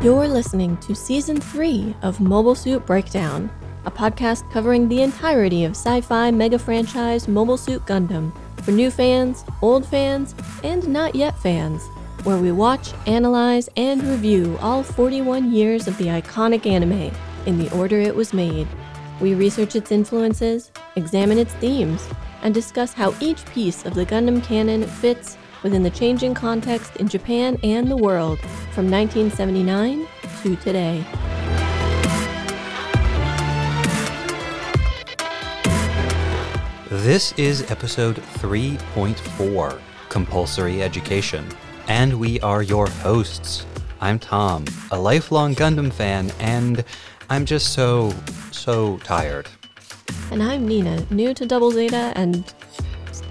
You're listening to Season 3 of Mobile Suit Breakdown, a podcast covering the entirety of sci-fi mega franchise Mobile Suit Gundam for new fans, old fans, and not yet fans, where we watch, analyze, and review all 41 years of the iconic anime in the order it was made. We research its influences, examine its themes, and discuss how each piece of the Gundam canon fits within the changing context in Japan and the world from 1979 to today. This is episode 3.4, Compulsory Education, and we are your hosts. I'm Tom, a lifelong Gundam fan, and I'm just so tired. And I'm Nina, new to Double Zeta, and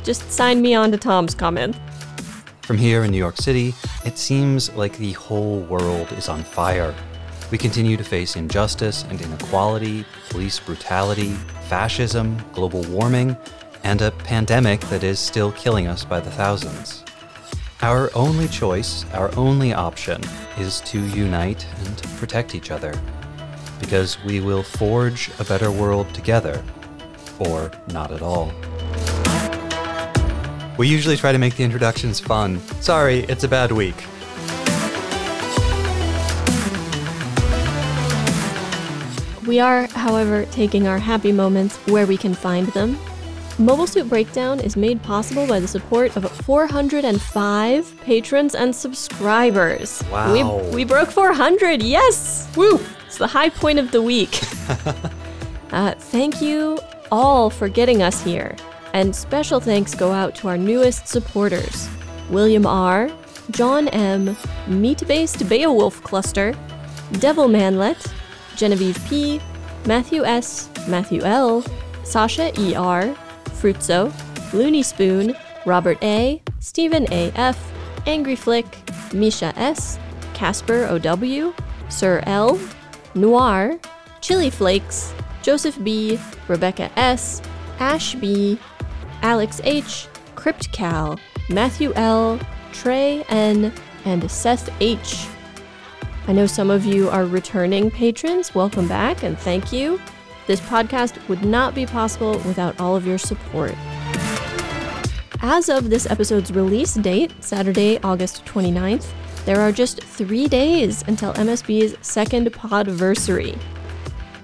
just sign me on to Tom's comment. From here in New York City, it seems like the whole world is on fire. We continue to face injustice and inequality, police brutality, fascism, global warming, and a pandemic that is still killing us by the thousands. Our only choice, our only option, is to unite and protect each other, because we will forge a better world together, or not at all. We usually try to make the introductions fun. Sorry, it's a bad week. We are, however, taking our happy moments where we can find them. Mobile Suit Breakdown is made possible by the support of 405 patrons and subscribers. Wow. We broke 400, yes! Woo! It's the high point of the week. Thank you all for getting us here. And special thanks go out to our newest supporters, William R., John M., Meat-Based Beowulf Cluster, Devil Manlet, Genevieve P., Matthew S., Matthew L., Sasha E.R., Fruitso, Looney Spoon, Robert A., Stephen A.F., Angry Flick, Misha S., Casper O.W., Sir L., Noir, Chili Flakes, Joseph B., Rebecca S., Ash B., Alex H., Crypt Cal, Matthew L., Trey N., and Seth H. I know some of you are returning patrons. Welcome back and thank you. This podcast would not be possible without all of your support. As of this episode's release date, Saturday, August 29th, there are just 3 days until MSB's second podversary.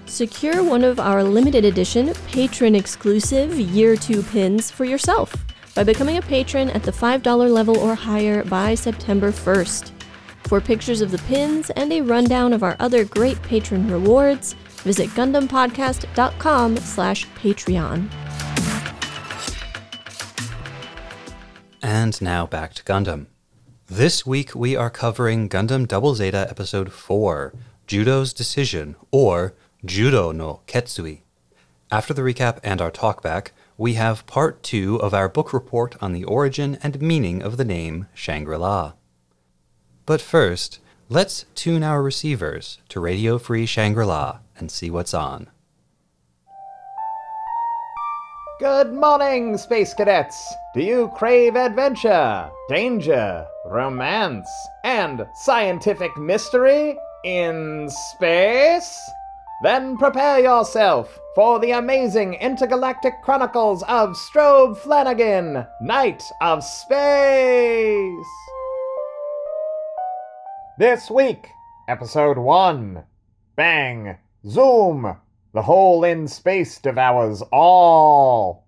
Secure one of our limited edition, patron-exclusive Year 2 pins for yourself by becoming a patron at the $5 level or higher by September 1st. For pictures of the pins and a rundown of our other great patron rewards, visit GundamPodcast.com/Patreon. And now back to Gundam. This week we are covering Gundam Double Zeta Episode 4, Judau's Decision, or Judo no Ketsui. After the recap and our talkback, we have part 2 of our book report on the origin and meaning of the name Shangri-La. But first, let's tune our receivers to Radio Free Shangri-La and see what's on. Good morning, Space Cadets! Do you crave adventure, danger, romance, and scientific mystery in space? Then prepare yourself for the amazing intergalactic chronicles of Strobe Flanagan, Knight of Space! This week, Episode 1, Bang! Zoom! The hole in space devours all!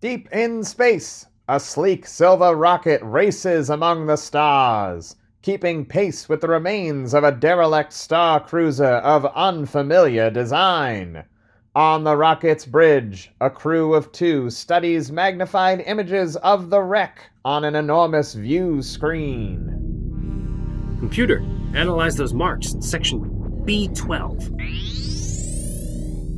Deep in space, a sleek silver rocket races among the stars, keeping pace with the remains of a derelict star cruiser of unfamiliar design. On the rocket's bridge, a crew of 2 studies magnified images of the wreck on an enormous view screen. Computer, analyze those marks in section B12.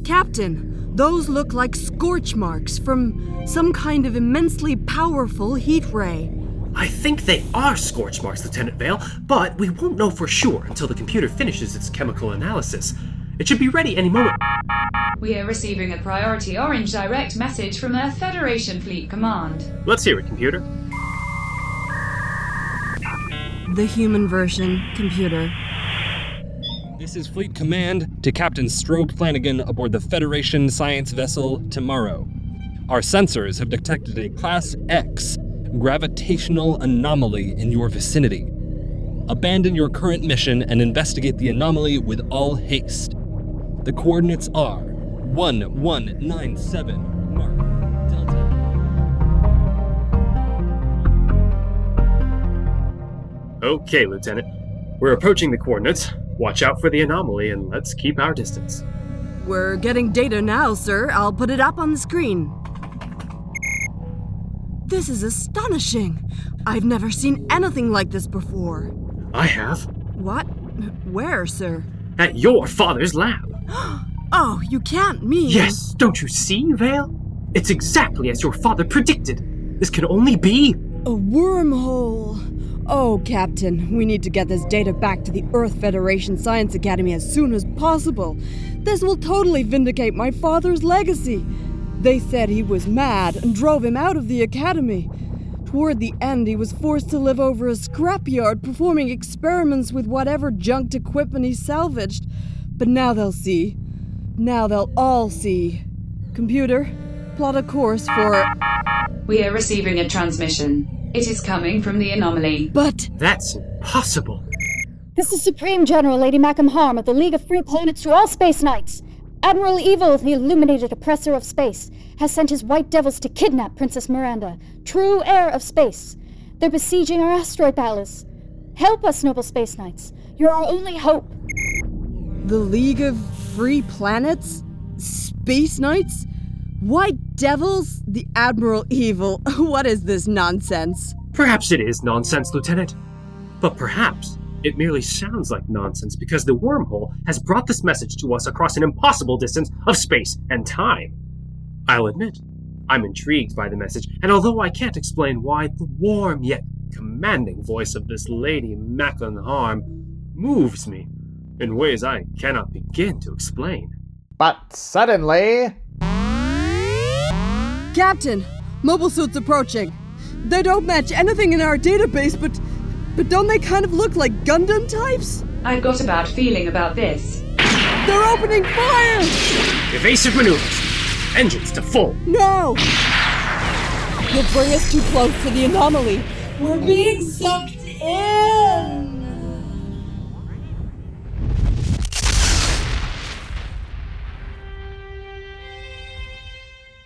Captain! Those look like scorch marks from some kind of immensely powerful heat ray. I think they are scorch marks, Lieutenant Vale, but we won't know for sure until the computer finishes its chemical analysis. It should be ready any moment. We are receiving a priority orange direct message from Earth Federation Fleet Command. Let's hear it, computer. The human version, computer. This is Fleet Command to Captain Strobe Flanagan aboard the Federation science vessel Tomorrow. Our sensors have detected a Class X gravitational anomaly in your vicinity. Abandon your current mission and investigate the anomaly with all haste. The coordinates are 1197 Mark Delta. Okay, Lieutenant. We're approaching the coordinates. Watch out for the anomaly and let's keep our distance. We're getting data now, sir. I'll put it up on the screen. This is astonishing. I've never seen anything like this before. I have. What? Where, sir? At your father's lab. Oh, you can't mean... Yes, don't you see, Vale? It's exactly as your father predicted. This can only be... a wormhole. Oh, Captain, we need to get this data back to the Earth Federation Science Academy as soon as possible. This will totally vindicate my father's legacy. They said he was mad and drove him out of the academy. Toward the end, he was forced to live over a scrapyard, performing experiments with whatever junked equipment he salvaged. But now they'll see. Now they'll all see. Computer, plot a course for... We are receiving a transmission. It is coming from the anomaly. But... That's impossible. This is Supreme General Lady Maquam Harm of the League of Free Planets to all Space Knights. Admiral Evil, the illuminated oppressor of space, has sent his white devils to kidnap Princess Miranda, true heir of space. They're besieging our asteroid palace. Help us, noble space knights. You're our only hope. The League of Free Planets? Space Knights? White devils? The Admiral Evil. What is this nonsense? Perhaps it is nonsense, Lieutenant. But perhaps... it merely sounds like nonsense because the wormhole has brought this message to us across an impossible distance of space and time. I'll admit, I'm intrigued by the message, and although I can't explain why, the warm yet commanding voice of this Lady Maquam Harm moves me in ways I cannot begin to explain. But suddenly... Captain, mobile suits approaching. They don't match anything in our database, But don't they kind of look like Gundam types? I've got a bad feeling about this. They're opening fire! Evasive maneuvers. Engines to full. No! You'll bring us too close to the anomaly. We're being sucked in!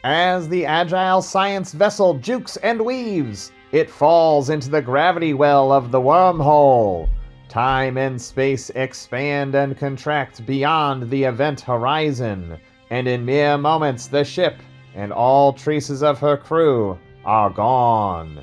As the agile science vessel jukes and weaves, it falls into the gravity well of the wormhole. Time and space expand and contract beyond the event horizon, and in mere moments the ship and all traces of her crew are gone.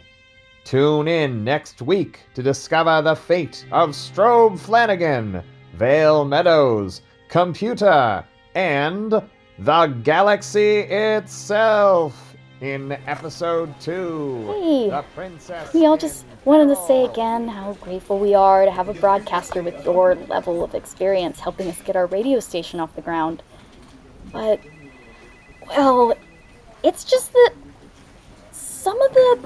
Tune in next week to discover the fate of Strobe Flanagan, Vale Meadows, Computer, and the galaxy itself. In episode 2, hey, the princess... We all just wanted to say again how grateful we are to have a broadcaster with your level of experience helping us get our radio station off the ground. But, well, it's just that some of the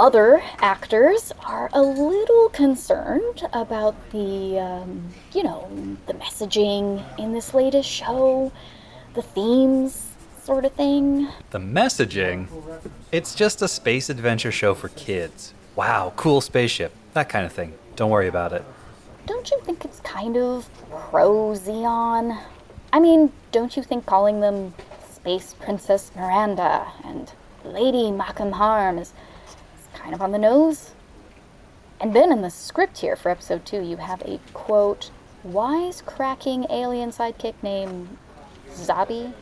other actors are a little concerned about the, the messaging in this latest show, the themes... sort of thing. The messaging? It's just a space adventure show for kids. Wow, cool spaceship. That kind of thing. Don't worry about it. Don't you think it's kind of pro-Zeon? I mean, don't you think calling them Space Princess Miranda and Lady Maquam Harm is kind of on the nose? And then in the script here for episode 2, you have a, quote, wisecracking alien sidekick named Zabi.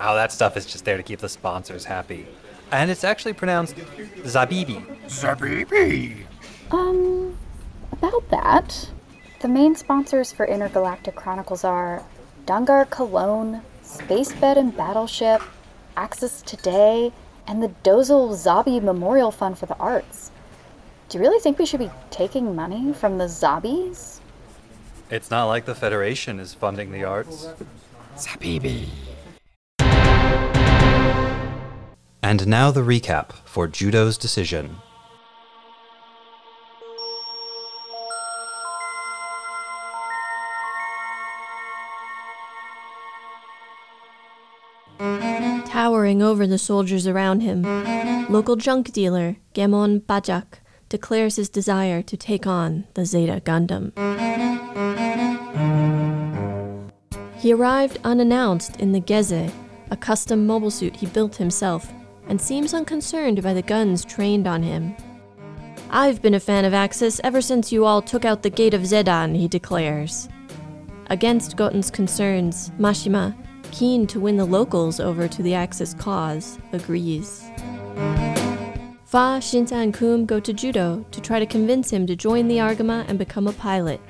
Oh, that stuff is just there to keep the sponsors happy. And it's actually pronounced Zabibi. Zabibi! About that, the main sponsors for Intergalactic Chronicles are Dungar Cologne, Spacebed and Battleship, Access Today, and the Dozel Zabi Memorial Fund for the Arts. Do you really think we should be taking money from the Zabis? It's not like the Federation is funding the arts. Zabibi! And now the recap for Judau's decision. Towering over the soldiers around him, local junk dealer Gemon Bajak declares his desire to take on the Zeta Gundam. He arrived unannounced in the Geze, a custom mobile suit he built himself, and seems unconcerned by the guns trained on him. "I've been a fan of Axis ever since you all took out the Gate of Zedan," he declares. Against Goten's concerns, Mashima, keen to win the locals over to the Axis cause, agrees. Fa, Shinta, and Qum go to Judau to try to convince him to join the Argama and become a pilot.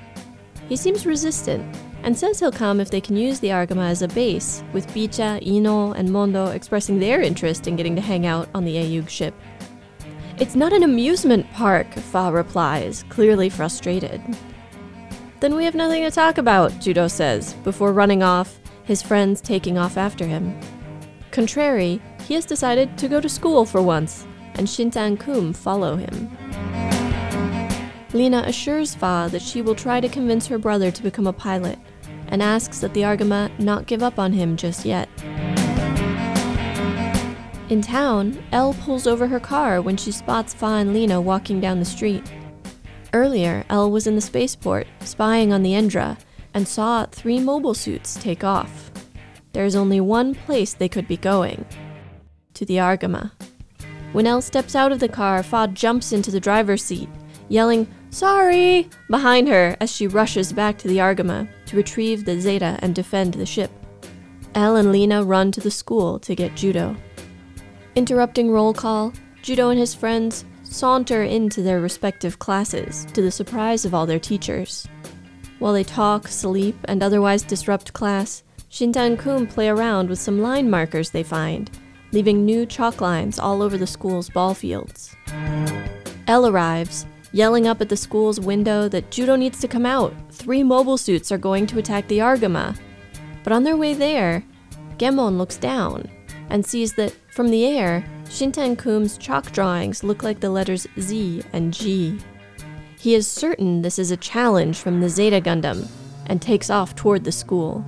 He seems resistant, and says he'll come if they can use the Argama as a base, with Beecha, Ino, and Mondo expressing their interest in getting to hang out on the AEUG ship. "It's not an amusement park," Fa replies, clearly frustrated. "Then we have nothing to talk about," Judau says, before running off, his friends taking off after him. Contrary, he has decided to go to school for once, and Shinta and Qum follow him. Leina assures Fa that she will try to convince her brother to become a pilot, and asks that the Argama not give up on him just yet. In town, Elle pulls over her car when she spots Fa and Leina walking down the street. Earlier, Elle was in the spaceport, spying on the Endra, and saw 3 mobile suits take off. There is only one place they could be going: to the Argama. When Elle steps out of the car, Fa jumps into the driver's seat, yelling, "Sorry!" behind her as she rushes back to the Argama to retrieve the Zeta and defend the ship. Elle and Leina run to the school to get Judau. Interrupting roll call, Judau and his friends saunter into their respective classes, to the surprise of all their teachers. While they talk, sleep, and otherwise disrupt class, Shinta and Qum play around with some line markers they find, leaving new chalk lines all over the school's ball fields. Elle arrives, yelling up at the school's window that Judau needs to come out. 3 mobile suits are going to attack the Argama. But on their way there, Gemon looks down and sees that, from the air, Shinta and Qum's chalk drawings look like the letters Z and G. He is certain this is a challenge from the Zeta Gundam and takes off toward the school.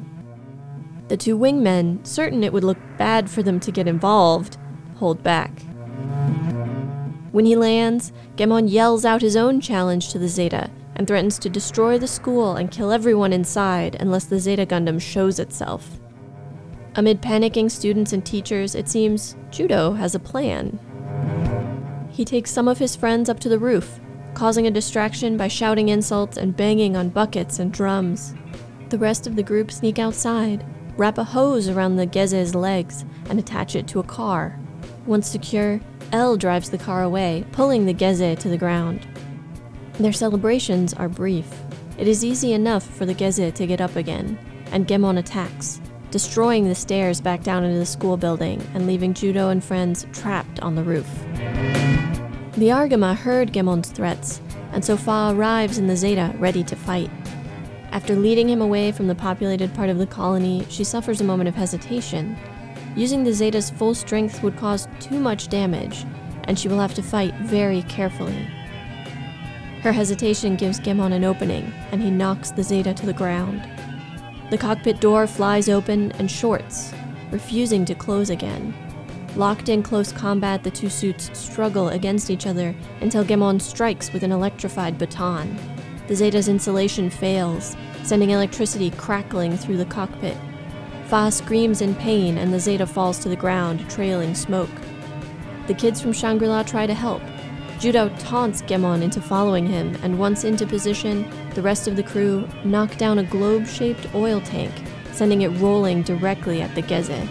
The 2 wingmen, certain it would look bad for them to get involved, hold back. When he lands, Gemon yells out his own challenge to the Zeta and threatens to destroy the school and kill everyone inside unless the Zeta Gundam shows itself. Amid panicking students and teachers, it seems Judau has a plan. He takes some of his friends up to the roof, causing a distraction by shouting insults and banging on buckets and drums. The rest of the group sneak outside, wrap a hose around the Geze's legs, and attach it to a car. Once secure, Elle drives the car away, pulling the Geze to the ground. Their celebrations are brief. It is easy enough for the Geze to get up again, and Gemon attacks, destroying the stairs back down into the school building and leaving Judau and friends trapped on the roof. The Argama heard Gemon's threats, and so Fa arrives in the Zeta ready to fight. After leading him away from the populated part of the colony, she suffers a moment of hesitation. Using the Zeta's full strength would cause too much damage, and she will have to fight very carefully. Her hesitation gives Gemon an opening, and he knocks the Zeta to the ground. The cockpit door flies open and shorts, refusing to close again. Locked in close combat, the 2 suits struggle against each other until Gemon strikes with an electrified baton. The Zeta's insulation fails, sending electricity crackling through the cockpit. Fa screams in pain, and the Zeta falls to the ground, trailing smoke. The kids from Shangri-La try to help. Judau taunts Gemon into following him, and once into position, the rest of the crew knock down a globe-shaped oil tank, sending it rolling directly at the Geze.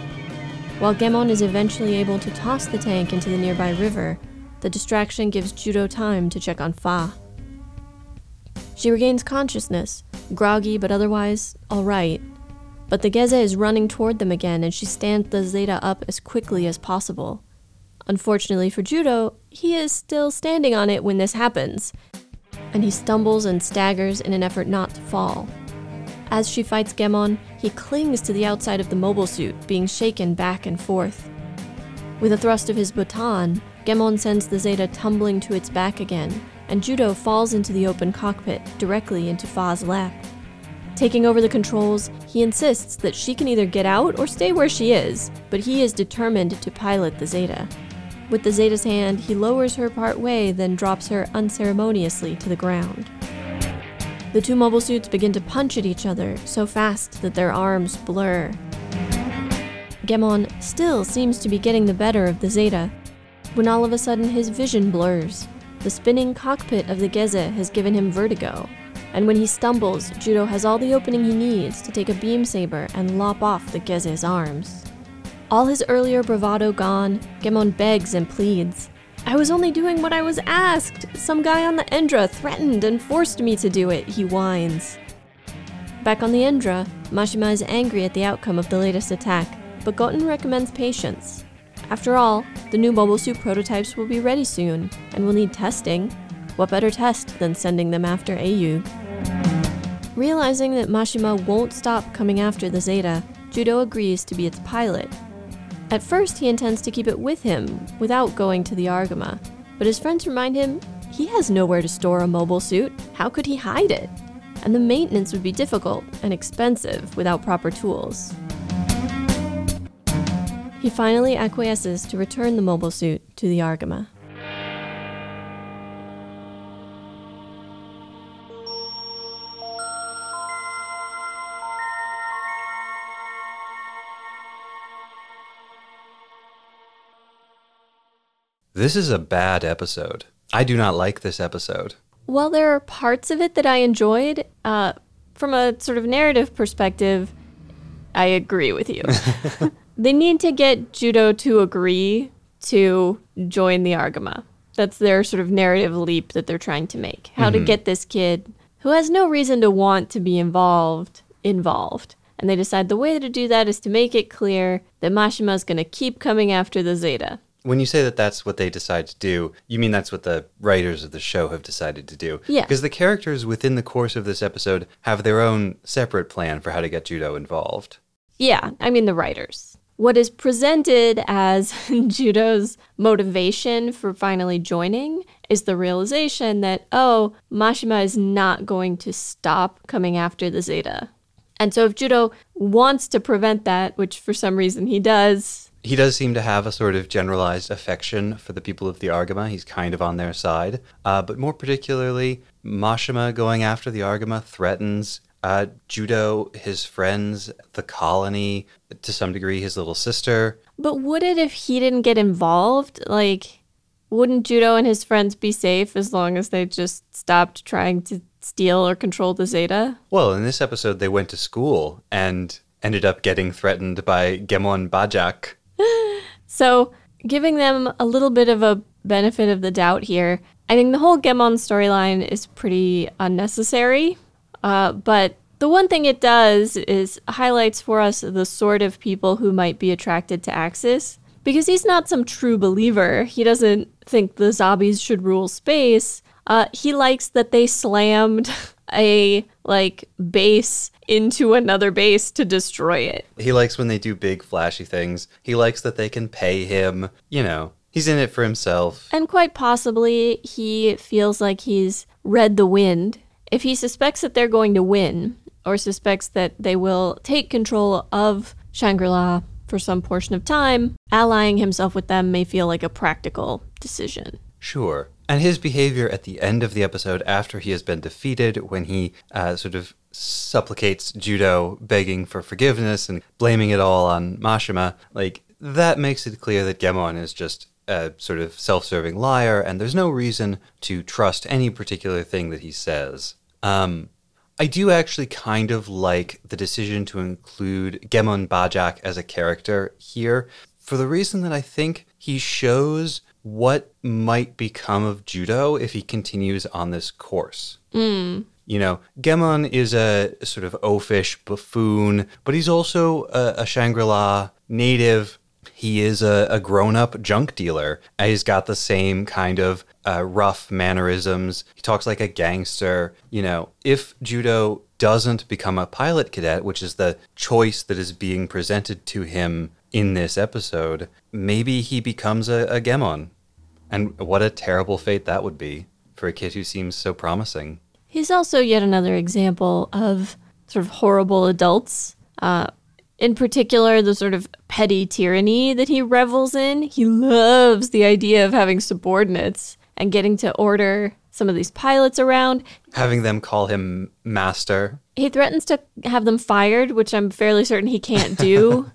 While Gemon is eventually able to toss the tank into the nearby river, the distraction gives Judau time to check on Fa. She regains consciousness, groggy but otherwise alright. But the Geze is running toward them again, and she stands the Zeta up as quickly as possible. Unfortunately for Judau, he is still standing on it when this happens, and he stumbles and staggers in an effort not to fall. As she fights Gemon, he clings to the outside of the mobile suit, being shaken back and forth. With a thrust of his baton, Gemon sends the Zeta tumbling to its back again, and Judau falls into the open cockpit, directly into Fa's lap. Taking over the controls, he insists that she can either get out or stay where she is, but he is determined to pilot the Zeta. With the Zeta's hand, he lowers her partway, then drops her unceremoniously to the ground. The two mobile suits begin to punch at each other, so fast that their arms blur. Gemon still seems to be getting the better of the Zeta, when all of a sudden his vision blurs. The spinning cockpit of the Geze has given him vertigo, and when he stumbles, Judau has all the opening he needs to take a beam saber and lop off the Geze's arms. All his earlier bravado gone, Gemon begs and pleads. "I was only doing what I was asked! Some guy on the Endra threatened and forced me to do it," he whines. Back on the Endra, Mashima is angry at the outcome of the latest attack, but Goten recommends patience. After all, the new mobile suit prototypes will be ready soon, and will need testing. What better test than sending them after AEUG? Realizing that Mashima won't stop coming after the Zeta, Judau agrees to be its pilot. At first, he intends to keep it with him, without going to the Argama, but his friends remind him he has nowhere to store a mobile suit. How could he hide it? And the maintenance would be difficult and expensive without proper tools. He finally acquiesces to return the mobile suit to the Argama. This is a bad episode. I do not like this episode. While there are parts of it that I enjoyed, from a sort of narrative perspective, I agree with you. They need to get Judau to agree to join the Argama. That's their sort of narrative leap that they're trying to make. How to get this kid, who has no reason to want to be involved. And they decide the way to do that is to make it clear that Mashima's going to keep coming after the Zeta. When you say that that's what they decide to do, you mean that's what the writers of the show have decided to do? Yeah. Because the characters within the course of this episode have their own separate plan for how to get Judau involved. Yeah, I mean the writers. What is presented as Judau's motivation for finally joining is the realization that, oh, Mashima is not going to stop coming after the Zeta. And so if Judau wants to prevent that, which for some reason he does... He does seem to have a sort of generalized affection for the people of the Argama. He's kind of on their side. But more particularly, Mashima going after the Argama threatens Judau, his friends, the colony, to some degree his little sister. But would it if he didn't get involved? Like, wouldn't Judau and his friends be safe as long as they just stopped trying to steal or control the Zeta? Well, in this episode, they went to school and ended up getting threatened by Gemon Bajak. So, giving them a little bit of a benefit of the doubt here, I think the whole Gemon storyline is pretty unnecessary, but the one thing it does is highlights for us the sort of people who might be attracted to Axis, because he's not some true believer. He doesn't think the zombies should rule space. He likes that they slammed a, base into another base to destroy it. He likes when they do big, flashy things. He likes that they can pay him. You know, he's in it for himself. And quite possibly, he feels like he's read the wind. If he suspects that they're going to win, or suspects that they will take control of Shangri-La for some portion of time, allying himself with them may feel like a practical decision. Sure. And his behavior at the end of the episode, after he has been defeated, when he sort of supplicates Judau, begging for forgiveness and blaming it all on Mashima, that makes it clear that Gemon is just a sort of self-serving liar, and there's no reason to trust any particular thing that he says. I do actually kind of like the decision to include Gemon Bajak as a character here, for the reason that I think he shows what might become of Judau if he continues on this course. You know, Gemon is a sort of oafish buffoon, but he's also a Shangri-La native. He is a grown-up junk dealer. He's got the same kind of rough mannerisms. He talks like a gangster. You know, if Judau doesn't become a pilot cadet, which is the choice that is being presented to him in this episode, maybe he becomes a Gemon. And what a terrible fate that would be for a kid who seems so promising. He's also yet another example of sort of horrible adults. In particular, the sort of petty tyranny that he revels in. He loves the idea of having subordinates and getting to order some of these pilots around. Having them call him master. He threatens to have them fired, which I'm fairly certain he can't do.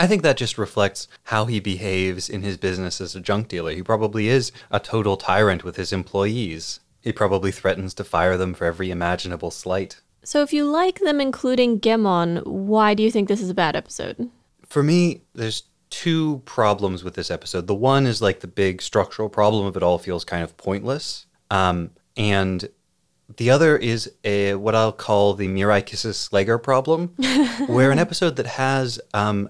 I think that just reflects how he behaves in his business as a junk dealer. He probably is a total tyrant with his employees. He probably threatens to fire them for every imaginable slight. So if you like them including Gemon, why do you think this is a bad episode? For me, there's two problems with this episode. The one is like the big structural problem of it all feels kind of pointless. And the other is what I'll call the Mirai Kisses Slager problem, where an episode that has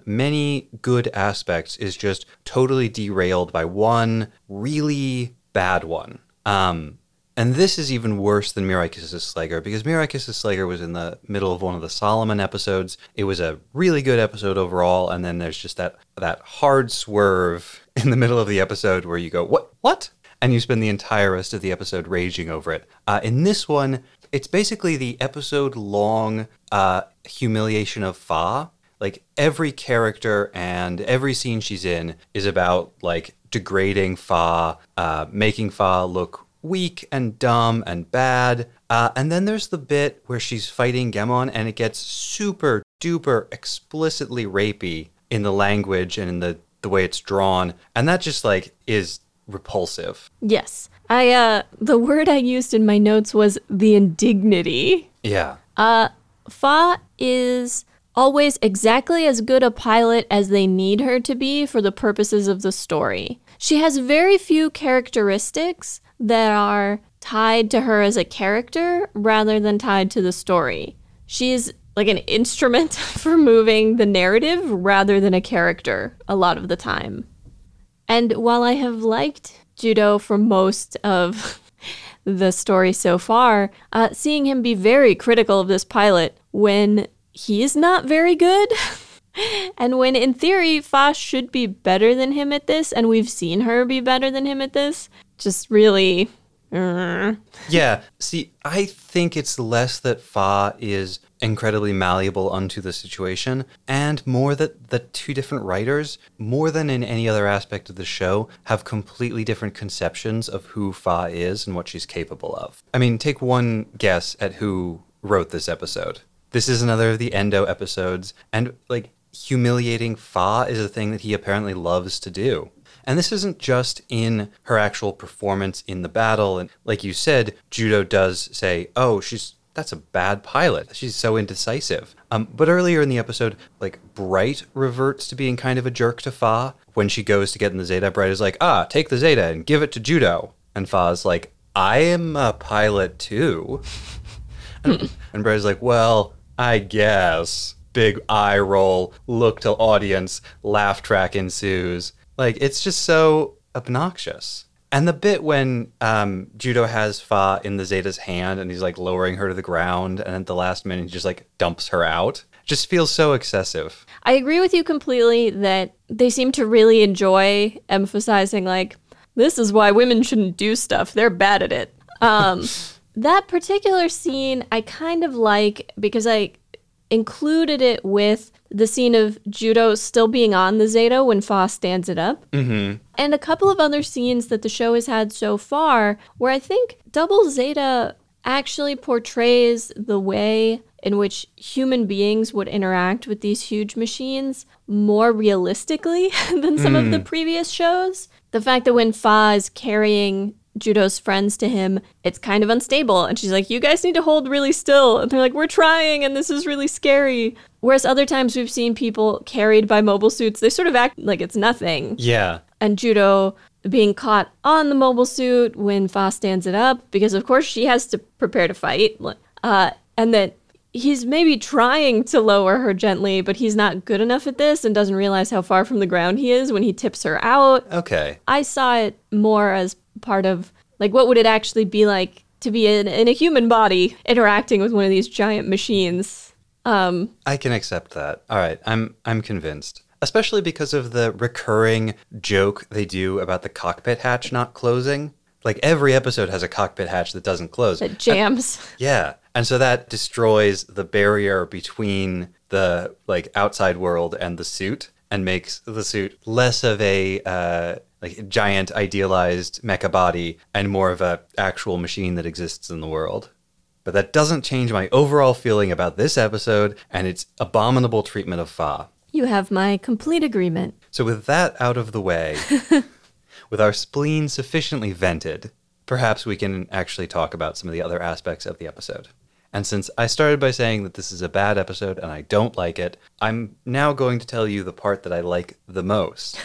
many good aspects is just totally derailed by one really bad one. And this is even worse than Mirai Kisses Slager, because Mirai Kisses Slager was in the middle of one of the Solomon episodes. It was a really good episode overall, and then there's just that hard swerve in the middle of the episode where you go, what? And you spend the entire rest of the episode raging over it. In this one, it's basically the episode-long humiliation of Fa. Like, every character and every scene she's in is about, like, degrading Fa, making Fa look weak and dumb and bad. And then there's the bit where she's fighting Gemon, and it gets super duper explicitly rapey in the language and in the way it's drawn. And that just like is repulsive. Yes. The word I used in my notes was the indignity. Yeah. Fa is always exactly as good a pilot as they need her to be for the purposes of the story. She has very few characteristics that are tied to her as a character rather than tied to the story. She is like an instrument for moving the narrative rather than a character a lot of the time. And while I have liked Judau for most of the story so far, seeing him be very critical of this pilot when he is not very good... And when, in theory, Fa should be better than him at this, and we've seen her be better than him at this, just really... Yeah, see, I think it's less that Fa is incredibly malleable unto the situation, and more that the two different writers, more than in any other aspect of the show, have completely different conceptions of who Fa is and what she's capable of. I mean, take one guess at who wrote this episode. This is another of the Endo episodes, and, like, humiliating Fa is a thing that he apparently loves to do. And this isn't just in her actual performance in the battle. And like you said, Judau does say, oh, that's a bad pilot. She's so indecisive. But earlier in the episode, like, Bright reverts to being kind of a jerk to Fa. When she goes to get in the Zeta, Bright is like, take the Zeta and give it to Judau. And Fa's like, I am a pilot too. And Bright's like, well, I guess. Big eye roll, look to audience, laugh track ensues. Like, it's just so obnoxious. And the bit when Judau has Fa in the Zeta's hand and he's like lowering her to the ground, and at the last minute he just like dumps her out, just feels so excessive. I agree with you completely that they seem to really enjoy emphasizing, like, this is why women shouldn't do stuff. They're bad at it. That particular scene I kind of like because I included it with the scene of Judau still being on the Zeta when Fa stands it up. Mm-hmm. And a couple of other scenes that the show has had so far where I think Double Zeta actually portrays the way in which human beings would interact with these huge machines more realistically than some of the previous shows. The fact that when Fa is carrying Judau's friends to him, it's kind of unstable. And she's like, you guys need to hold really still. And they're like, we're trying and this is really scary. Whereas other times we've seen people carried by mobile suits, they sort of act like it's nothing. Yeah. And Judau being caught on the mobile suit when Fa stands it up, because of course she has to prepare to fight. And that he's maybe trying to lower her gently, but he's not good enough at this and doesn't realize how far from the ground he is when he tips her out. Okay. I saw it more as part of, like, what would it actually be like to be in a human body interacting with one of these giant machines? I can accept that. All right, I'm convinced. Especially because of the recurring joke they do about the cockpit hatch not closing. Like every episode has a cockpit hatch that doesn't close. That jams. And so that destroys the barrier between the like outside world and the suit and makes the suit less of a like giant idealized mecha body and more of a actual machine that exists in the world. But that doesn't change my overall feeling about this episode and its abominable treatment of Fa. You have my complete agreement. So with that out of the way, with our spleen sufficiently vented, perhaps we can actually talk about some of the other aspects of the episode. And since I started by saying that this is a bad episode and I don't like it, I'm now going to tell you the part that I like the most,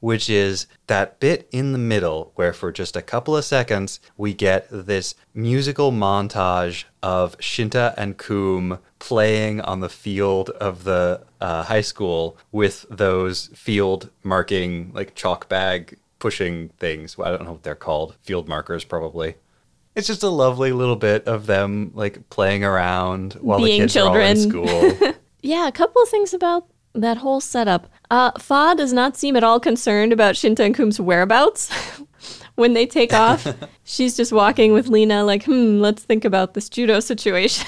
which is that bit in the middle where for just a couple of seconds, we get this musical montage of Shinta and Qum playing on the field of the high school with those field marking, like chalk bag pushing things. Well, I don't know what they're called. Field markers, probably. It's just a lovely little bit of them like playing around while being the kids are all in school. Yeah, a couple of things about that whole setup. Fa does not seem at all concerned about Shinta and Qum's whereabouts. When they take off, she's just walking with Leina like, let's think about this judo situation.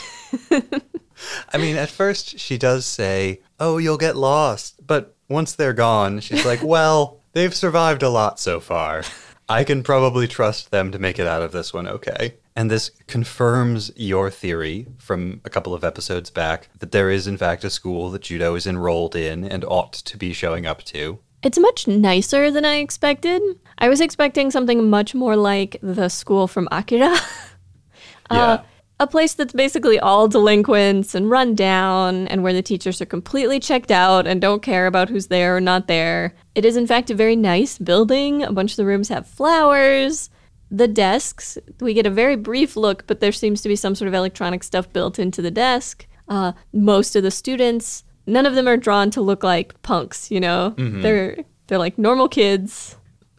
I mean, at first she does say, oh, you'll get lost. But once they're gone, she's like, well, they've survived a lot so far. I can probably trust them to make it out of this one okay. And this confirms your theory from a couple of episodes back that there is, in fact, a school that Judo is enrolled in and ought to be showing up to. It's much nicer than I expected. I was expecting something much more like the school from Akira. A place that's basically all delinquents and run down and where the teachers are completely checked out and don't care about who's there or not there. It is, in fact, a very nice building. A bunch of the rooms have flowers. The desks, we get a very brief look, but there seems to be some sort of electronic stuff built into the desk. Most of the students, none of them are drawn to look like punks, you know? Mm-hmm. They're like normal kids,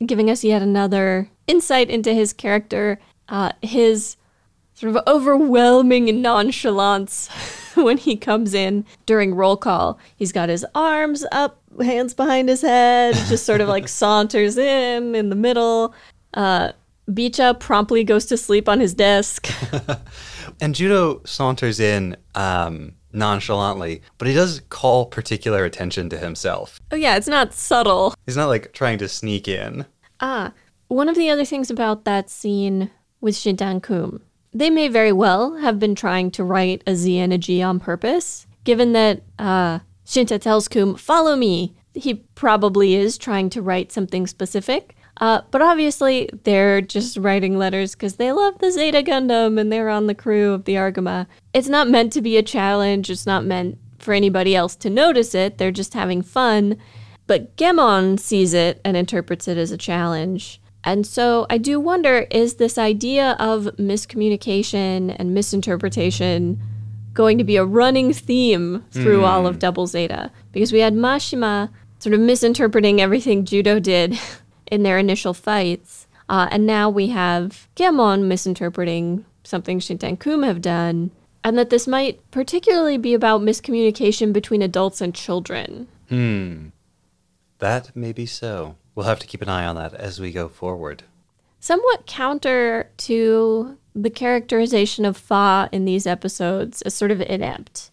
giving us yet another insight into his character, his sort of overwhelming nonchalance when he comes in during roll call. He's got his arms up, hands behind his head, just sort of like saunters in the middle. Beecha promptly goes to sleep on his desk. And Judo saunters in nonchalantly, but he does call particular attention to himself. Oh yeah, it's not subtle. He's not like trying to sneak in. One of the other things about that scene with Shinta and Qum, they may very well have been trying to write a Z and a G on purpose. Given that Shinta tells Qum, follow me, he probably is trying to write something specific. But obviously, they're just writing letters because they love the Zeta Gundam and they're on the crew of the Argama. It's not meant to be a challenge. It's not meant for anybody else to notice it. They're just having fun. But Gemon sees it and interprets it as a challenge. And so I do wonder, is this idea of miscommunication and misinterpretation going to be a running theme through all of Double Zeta? Because we had Mashima sort of misinterpreting everything Judo did in their initial fights. And now we have Gemon misinterpreting something Shinta and Qum have done. And that this might particularly be about miscommunication between adults and children. That may be so. We'll have to keep an eye on that as we go forward. Somewhat counter to the characterization of Fa in these episodes as sort of inept.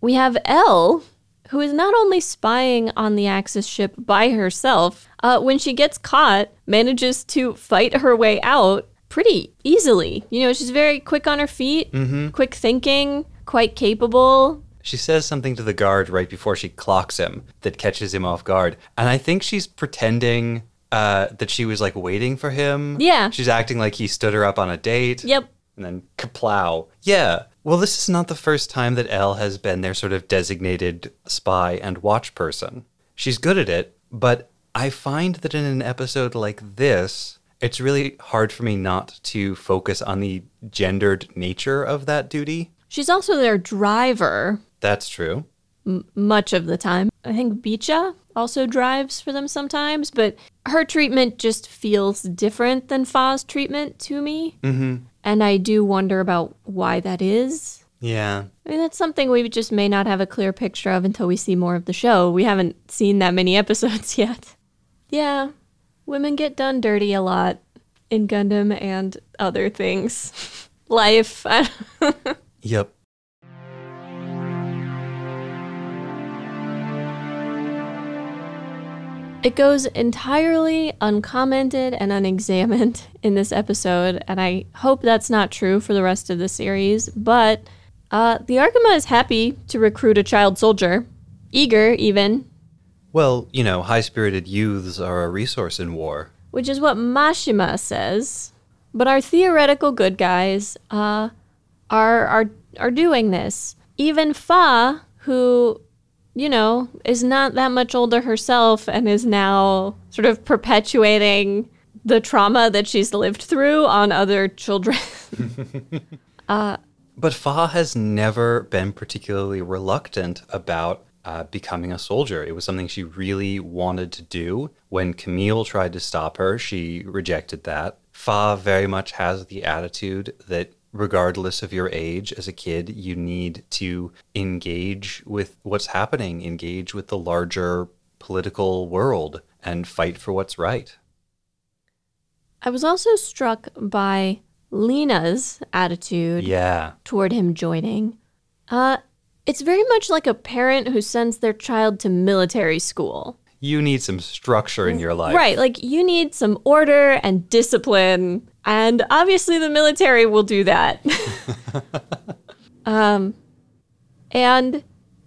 We have Elle, who is not only spying on the Axis ship by herself, when she gets caught, manages to fight her way out pretty easily. You know, she's very quick on her feet, quick thinking, quite capable. She says something to the guard right before she clocks him that catches him off guard. And I think she's pretending that she was, like, waiting for him. Yeah. She's acting like he stood her up on a date. Yep. And then kaplow. Yeah. Well, this is not the first time that Elle has been their sort of designated spy and watch person. She's good at it, but I find that in an episode like this, it's really hard for me not to focus on the gendered nature of that duty. She's also their driver. That's true. Much of the time. I think Beecha also drives for them sometimes, but her treatment just feels different than Fa's treatment to me. Mm-hmm. And I do wonder about why that is. Yeah. I mean, that's something we just may not have a clear picture of until we see more of the show. We haven't seen that many episodes yet. Yeah. Women get done dirty a lot. in Gundam and other things. Life. Yep. It goes entirely uncommented and unexamined in this episode, and I hope that's not true for the rest of the series, but the Argama is happy to recruit a child soldier. Eager, even. Well, you know, high-spirited youths are a resource in war. Which is what Mashima says. But our theoretical good guys are doing this. Even Fa, who... you know, is not that much older herself and is now sort of perpetuating the trauma that she's lived through on other children. But Fa has never been particularly reluctant about becoming a soldier. It was something she really wanted to do. When Camille tried to stop her, she rejected that. Fa very much has the attitude that regardless of your age, as a kid, you need to engage with what's happening, engage with the larger political world, and fight for what's right. I was also struck by Lena's attitude toward him joining. It's very much like a parent who sends their child to military school. You need some structure in your life. Right, like you need some order and discipline. And obviously the military will do that. And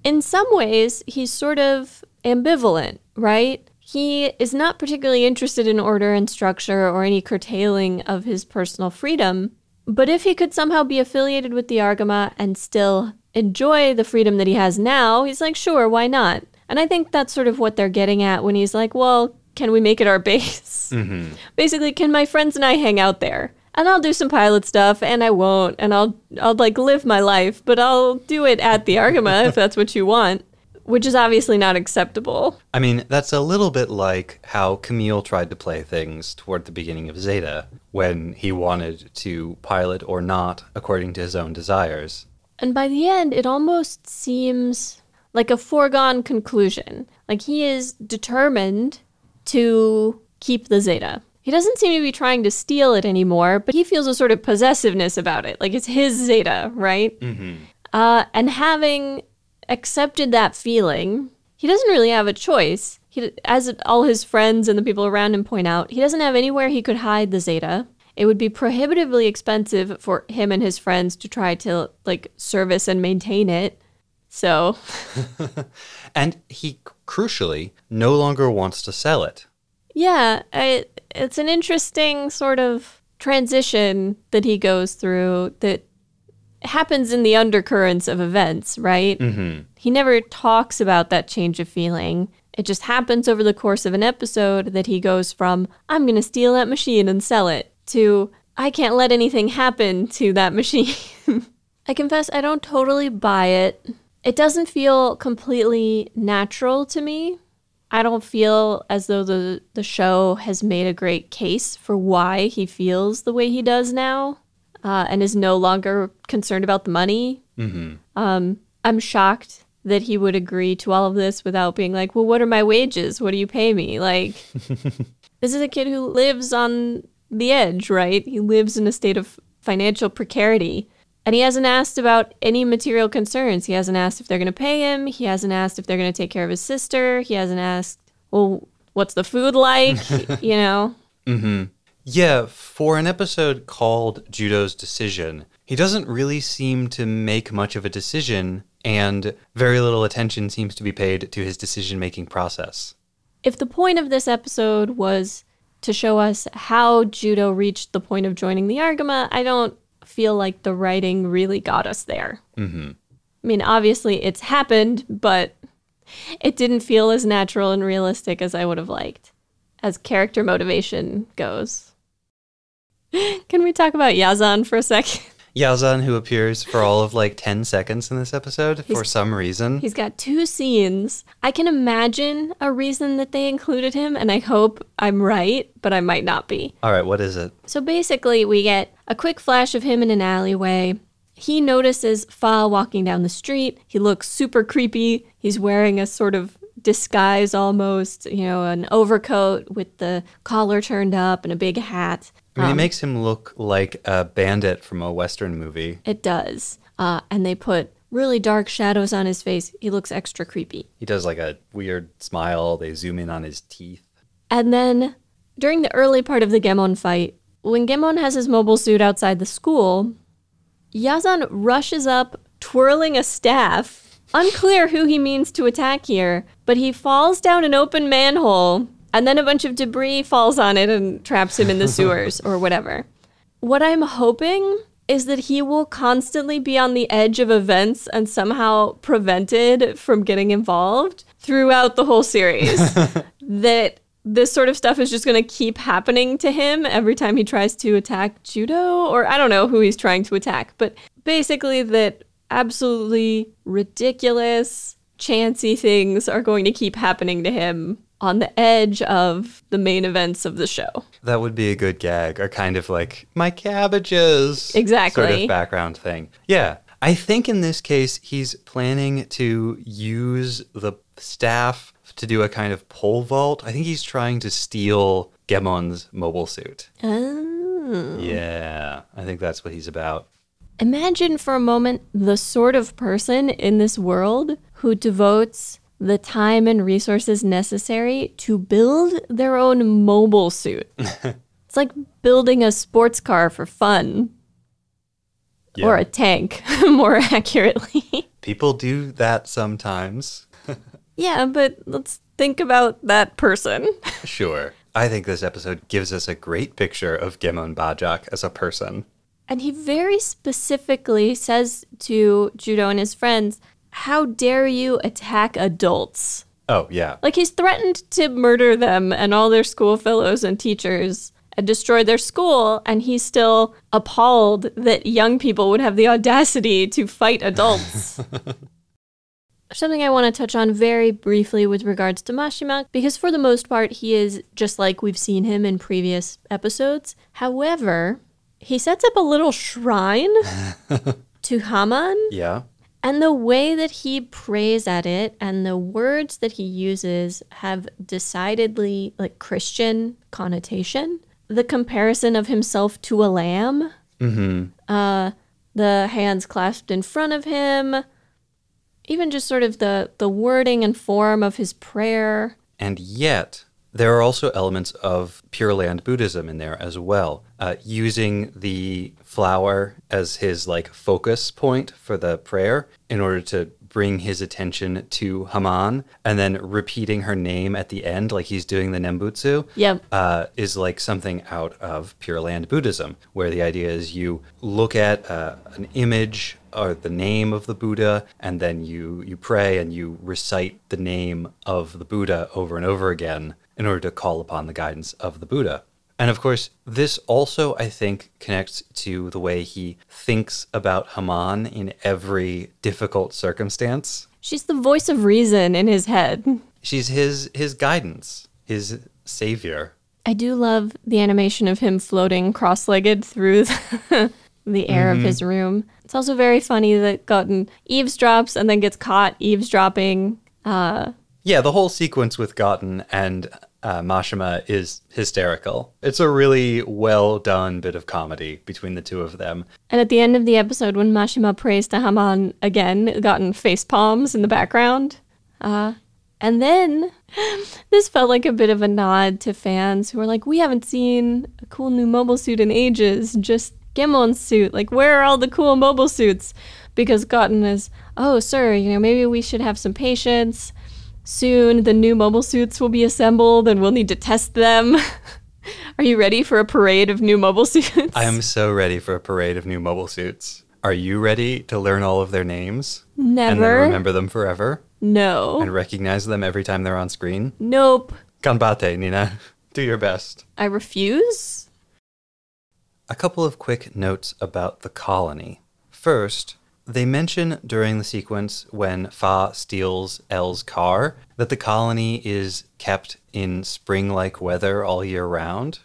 in some ways, he's sort of ambivalent, right? He is not particularly interested in order and structure or any curtailing of his personal freedom. But if he could somehow be affiliated with the Argama and still enjoy the freedom that he has now, he's like, sure, why not? And I think that's sort of what they're getting at when he's like, well, can we make it our base? Mm-hmm. Basically, can my friends and I hang out there? And I'll do some pilot stuff, and I won't, and I'll like live my life, but I'll do it at the Argama if that's what you want, which is obviously not acceptable. I mean, that's a little bit like how Camille tried to play things toward the beginning of Zeta, when he wanted to pilot or not, according to his own desires. And by the end, it almost seems like a foregone conclusion. Like, he is determined to keep the Zeta. He doesn't seem to be trying to steal it anymore, but he feels a sort of possessiveness about it. Like, it's his Zeta, right? Mm-hmm. And having accepted that feeling, he doesn't really have a choice. He, as all his friends and the people around him point out, he doesn't have anywhere he could hide the Zeta. It would be prohibitively expensive for him and his friends to try to, like, service and maintain it. So. And he crucially no longer wants to sell it. Yeah, it's an interesting sort of transition that he goes through that happens in the undercurrents of events, right? Mm-hmm. He never talks about that change of feeling. It just happens over the course of an episode that he goes from, I'm going to steal that machine and sell it, to, I can't let anything happen to that machine. I confess I don't totally buy it. It doesn't feel completely natural to me. I don't feel as though the show has made a great case for why he feels the way he does now and is no longer concerned about the money. Mm-hmm. I'm shocked that he would agree to all of this without being like, well, what are my wages? What do you pay me? Like, this is a kid who lives on the edge, right? He lives in a state of financial precarity. And he hasn't asked about any material concerns. He hasn't asked if they're going to pay him. He hasn't asked if they're going to take care of his sister. He hasn't asked, well, what's the food like, you know? Mm-hmm. Yeah, for an episode called Judau's Decision, he doesn't really seem to make much of a decision, and very little attention seems to be paid to his decision-making process. If the point of this episode was to show us how Judau reached the point of joining the Argama, I don't feel like the writing really got us there. Mm-hmm. I mean, obviously it's happened, but it didn't feel as natural and realistic as I would have liked, as character motivation goes. Can we talk about Yazan for a second? Yazan, who appears for all of like 10 seconds in this episode for some reason. He's got two scenes. I can imagine a reason that they included him, and I hope I'm right, but I might not be. All right, what is it? So basically, we get a quick flash of him in an alleyway. He notices Fa walking down the street. He looks super creepy. He's wearing a sort of disguise almost, you know, an overcoat with the collar turned up and a big hat. I mean, it makes him look like a bandit from a Western movie. It does. And they put really dark shadows on his face. He looks extra creepy. He does like a weird smile. They zoom in on his teeth. And then during the early part of the Gemon fight, when Gemon has his mobile suit outside the school, Yazan rushes up, twirling a staff. Unclear who he means to attack here, but he falls down an open manhole, and then a bunch of debris falls on it and traps him in the sewers or whatever. What I'm hoping is that he will constantly be on the edge of events and somehow prevented from getting involved throughout the whole series. That this sort of stuff is just going to keep happening to him every time he tries to attack Judau, or I don't know who he's trying to attack, but basically that absolutely ridiculous, chancy things are going to keep happening to him on the edge of the main events of the show. That would be a good gag, or kind of like, my cabbages. Exactly. Sort of background thing. Yeah. I think in this case, he's planning to use the staff to do a kind of pole vault. I think he's trying to steal Gemon's mobile suit. Oh. Yeah. I think that's what he's about. Imagine for a moment the sort of person in this world who devotes the time and resources necessary to build their own mobile suit. It's like building a sports car for fun. Yeah. Or a tank, more accurately. People do that sometimes. Yeah, but let's think about that person. Sure. I think this episode gives us a great picture of Gemon Bajak as a person. And he very specifically says to Judau and his friends, how dare you attack adults? Oh, yeah. Like, he's threatened to murder them and all their school fellows and teachers and destroy their school, and he's still appalled that young people would have the audacity to fight adults. Something I want to touch on very briefly with regards to Mashima, because for the most part, he is just like we've seen him in previous episodes. However, he sets up a little shrine to Haman. Yeah. And the way that he prays at it and the words that he uses have decidedly, like, Christian connotation. The comparison of himself to a lamb. Mm-hmm. The hands clasped in front of him. Even just sort of the wording and form of his prayer. And yet, there are also elements of Pure Land Buddhism in there as well. Using the flower as his like focus point for the prayer in order to bring his attention to Haman, and then repeating her name at the end, like he's doing the Nembutsu, yep. Is like something out of Pure Land Buddhism, where the idea is you look at an image or the name of the Buddha, and then you pray and you recite the name of the Buddha over and over again in order to call upon the guidance of the Buddha. And of course, this also, I think, connects to the way he thinks about Haman in every difficult circumstance. She's the voice of reason in his head. She's his guidance, his savior. I do love the animation of him floating cross-legged through the air of his room. It's also very funny that Goten eavesdrops and then gets caught eavesdropping. Yeah, the whole sequence with Goten and Mashima is hysterical. It's a really well-done bit of comedy between the two of them. And at the end of the episode, when Mashima prays to Haman again, Goten face palms in the background. And then this felt like a bit of a nod to fans who were like, we haven't seen a cool new mobile suit in ages, just Gemon's suit. Like, where are all the cool mobile suits? Because Goten is, oh, sir, you know, maybe we should have some patience. Soon, the new mobile suits will be assembled and we'll need to test them. Are you ready for a parade of new mobile suits? I am so ready for a parade of new mobile suits. Are you ready to learn all of their names? Never. And then remember them forever? No. And recognize them every time they're on screen? Nope. Ganbatte, Nina. Do your best. I refuse. A couple of quick notes about the colony. First, they mention during the sequence when Fa steals Elle's car that the colony is kept in spring-like weather all year round.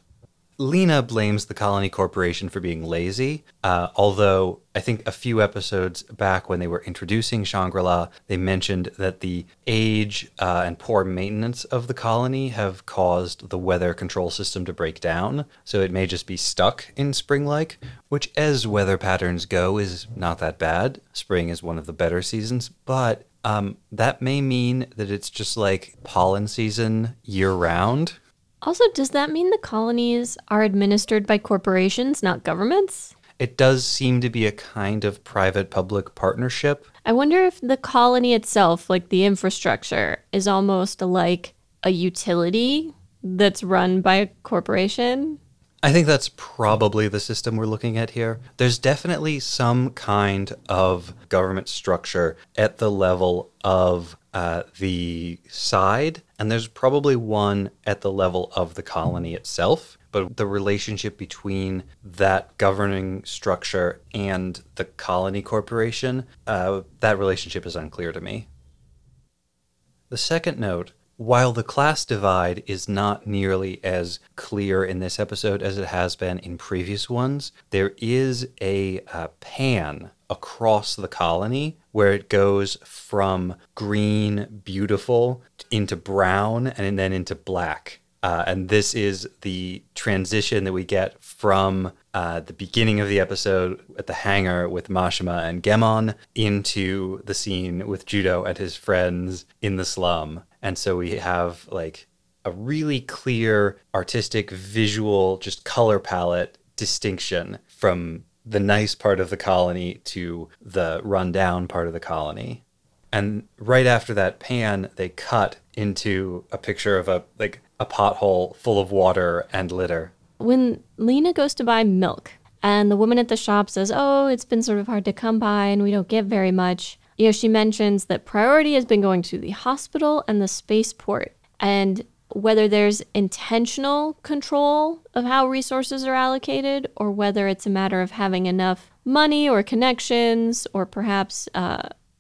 Leina blames the Colony Corporation for being lazy, although I think a few episodes back when they were introducing Shangri-La, they mentioned that the age and poor maintenance of the colony have caused the weather control system to break down, so it may just be stuck in spring-like, which as weather patterns go is not that bad. Spring is one of the better seasons, but that may mean that it's just like pollen season year-round. Also, does that mean the colonies are administered by corporations, not governments? It does seem to be a kind of private-public partnership. I wonder if the colony itself, like the infrastructure, is almost like a utility that's run by a corporation. I think that's probably the system we're looking at here. There's definitely some kind of government structure at the level of the side, and there's probably one at the level of the colony itself, but the relationship between that governing structure and the colony corporation, that relationship is unclear to me. The second note, while the class divide is not nearly as clear in this episode as it has been in previous ones, there is a pan across the colony where it goes from green, beautiful, into brown, and then into black. And this is the transition that we get from the beginning of the episode at the hangar with Mashima and Gemon into the scene with Judau and his friends in the slum. And so we have like a really clear artistic, visual, just color palette distinction from the nice part of the colony to the rundown part of the colony. And right after that pan, they cut into a picture of a pothole full of water and litter. When Leina goes to buy milk and the woman at the shop says, oh, it's been sort of hard to come by and we don't get very much, you know, she mentions that priority has been going to the hospital and the spaceport. And whether there's intentional control of how resources are allocated or whether it's a matter of having enough money or connections or perhaps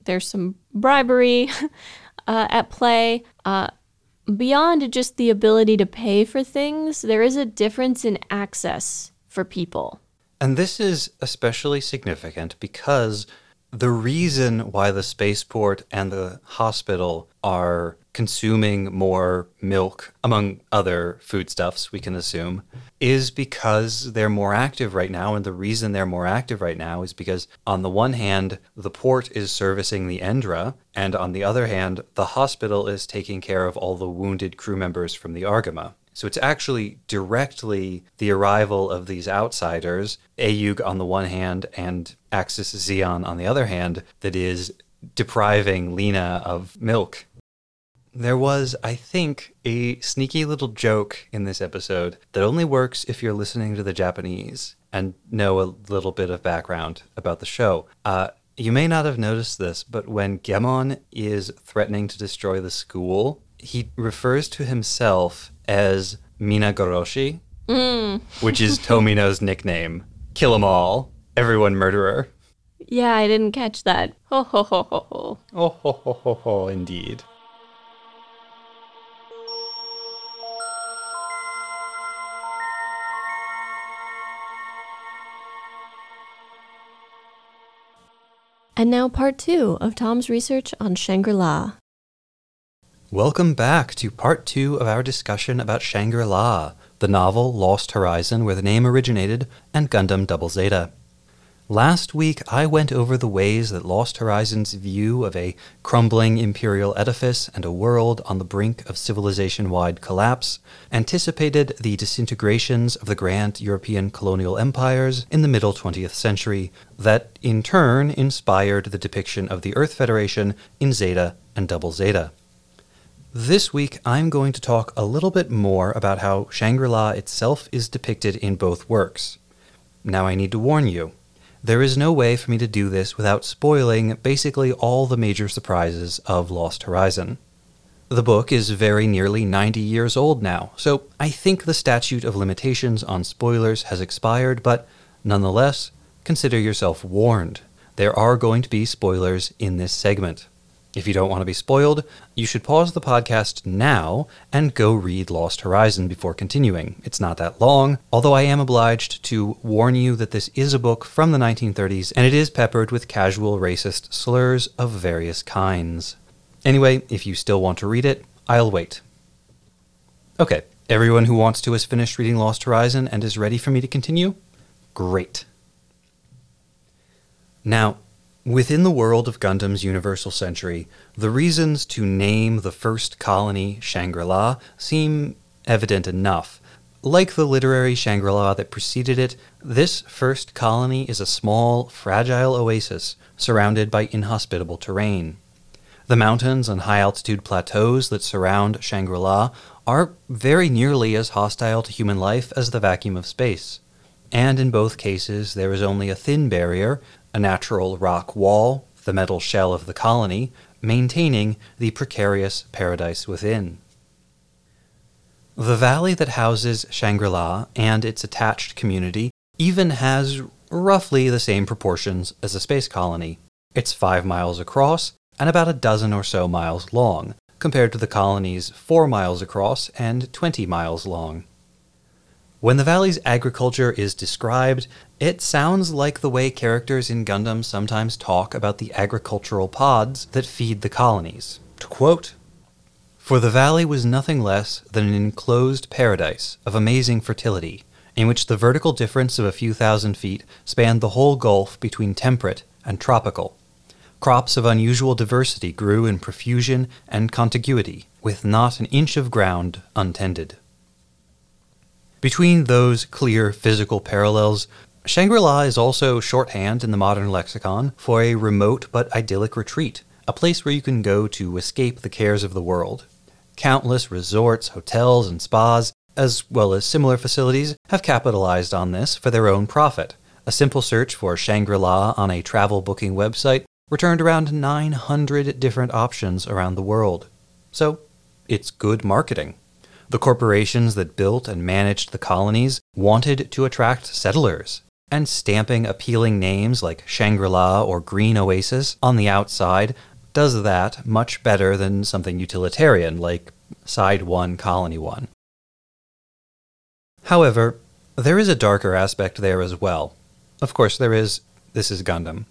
there's some bribery at play, beyond just the ability to pay for things, there is a difference in access for people. And this is especially significant because the reason why the spaceport and the hospital are consuming more milk, among other foodstuffs we can assume, is because they're more active right now. And the reason they're more active right now is because on the one hand, the port is servicing the Endra, and on the other hand, the hospital is taking care of all the wounded crew members from the Argama. So it's actually directly the arrival of these outsiders, AEUG on the one hand and Axis Zeon on the other hand, that is depriving Leina of milk. There was, I think, a sneaky little joke in this episode that only works if you're listening to the Japanese and know a little bit of background about the show. You may not have noticed this, but when Gemon is threatening to destroy the school, he refers to himself as Minagoroshi, which is Tomino's nickname. Kill 'em all. Everyone murderer. Yeah, I didn't catch that. Ho ho ho ho ho. Oh ho ho ho ho, indeed. And now part 2 of Tom's research on Shangri-La. Welcome back to part 2 of our discussion about Shangri-La, the novel Lost Horizon where the name originated, and Gundam Double Zeta. Last week, I went over the ways that Lost Horizon's view of a crumbling imperial edifice and a world on the brink of civilization-wide collapse anticipated the disintegrations of the grand European colonial empires in the middle 20th century, that in turn inspired the depiction of the Earth Federation in Zeta and Double Zeta. This week, I'm going to talk a little bit more about how Shangri-La itself is depicted in both works. Now I need to warn you. There is no way for me to do this without spoiling basically all the major surprises of Lost Horizon. The book is very nearly 90 years old now, so I think the statute of limitations on spoilers has expired, but nonetheless, consider yourself warned. There are going to be spoilers in this segment. If you don't want to be spoiled, you should pause the podcast now and go read Lost Horizon before continuing. It's not that long, although I am obliged to warn you that this is a book from the 1930s and it is peppered with casual racist slurs of various kinds. Anyway, if you still want to read it, I'll wait. Okay, everyone who wants to has finished reading Lost Horizon and is ready for me to continue? Great. Now, within the world of Gundam's Universal Century, the reasons to name the first colony Shangri-La seem evident enough. Like the literary Shangri-La that preceded it, this first colony is a small, fragile oasis surrounded by inhospitable terrain. The mountains and high-altitude plateaus that surround Shangri-La are very nearly as hostile to human life as the vacuum of space. And in both cases, there is only a thin barrier, a natural rock wall, the metal shell of the colony, maintaining the precarious paradise within. The valley that houses Shangri-La and its attached community even has roughly the same proportions as a space colony. It's 5 miles across and about a dozen or so miles long, compared to the colony's 4 miles across and 20 miles long. When the valley's agriculture is described, it sounds like the way characters in Gundam sometimes talk about the agricultural pods that feed the colonies. To quote, "For the valley was nothing less than an enclosed paradise of amazing fertility, in which the vertical difference of a few thousand feet spanned the whole gulf between temperate and tropical. Crops of unusual diversity grew in profusion and contiguity, with not an inch of ground untended." Between those clear physical parallels, Shangri-La is also shorthand in the modern lexicon for a remote but idyllic retreat, a place where you can go to escape the cares of the world. Countless resorts, hotels, and spas, as well as similar facilities, have capitalized on this for their own profit. A simple search for Shangri-La on a travel booking website returned around 900 different options around the world. So, it's good marketing. The corporations that built and managed the colonies wanted to attract settlers, and stamping appealing names like Shangri-La or Green Oasis on the outside does that much better than something utilitarian like Side 1, Colony 1. However, there is a darker aspect there as well. Of course there is. This is Gundam.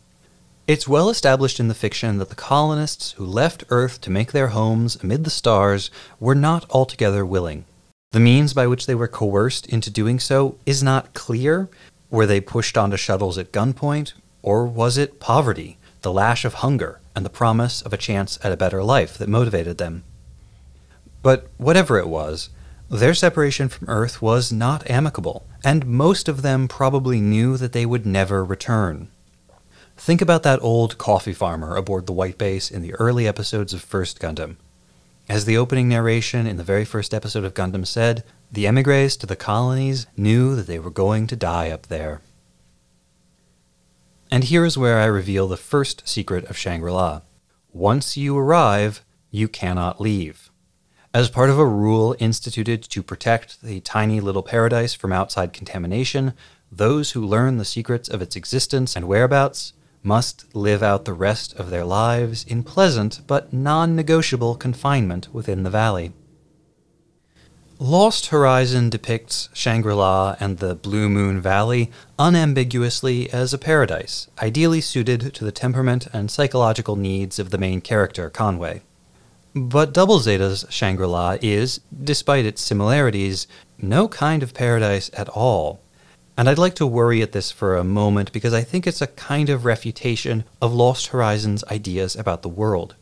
It's well established in the fiction that the colonists who left Earth to make their homes amid the stars were not altogether willing. The means by which they were coerced into doing so is not clear. Were they pushed onto shuttles at gunpoint, or was it poverty, the lash of hunger, and the promise of a chance at a better life that motivated them? But whatever it was, their separation from Earth was not amicable, and most of them probably knew that they would never return. Think about that old coffee farmer aboard the White Base in the early episodes of First Gundam. As the opening narration in the very first episode of Gundam said, the emigres to the colonies knew that they were going to die up there. And here is where I reveal the first secret of Shangri-La. Once you arrive, you cannot leave. As part of a rule instituted to protect the tiny little paradise from outside contamination, those who learn the secrets of its existence and whereabouts must live out the rest of their lives in pleasant but non-negotiable confinement within the valley. Lost Horizon depicts Shangri-La and the Blue Moon Valley unambiguously as a paradise, ideally suited to the temperament and psychological needs of the main character, Conway. But Double Zeta's Shangri-La is, despite its similarities, no kind of paradise at all. And I'd like to worry at this for a moment because I think it's a kind of refutation of Lost Horizon's ideas about the world.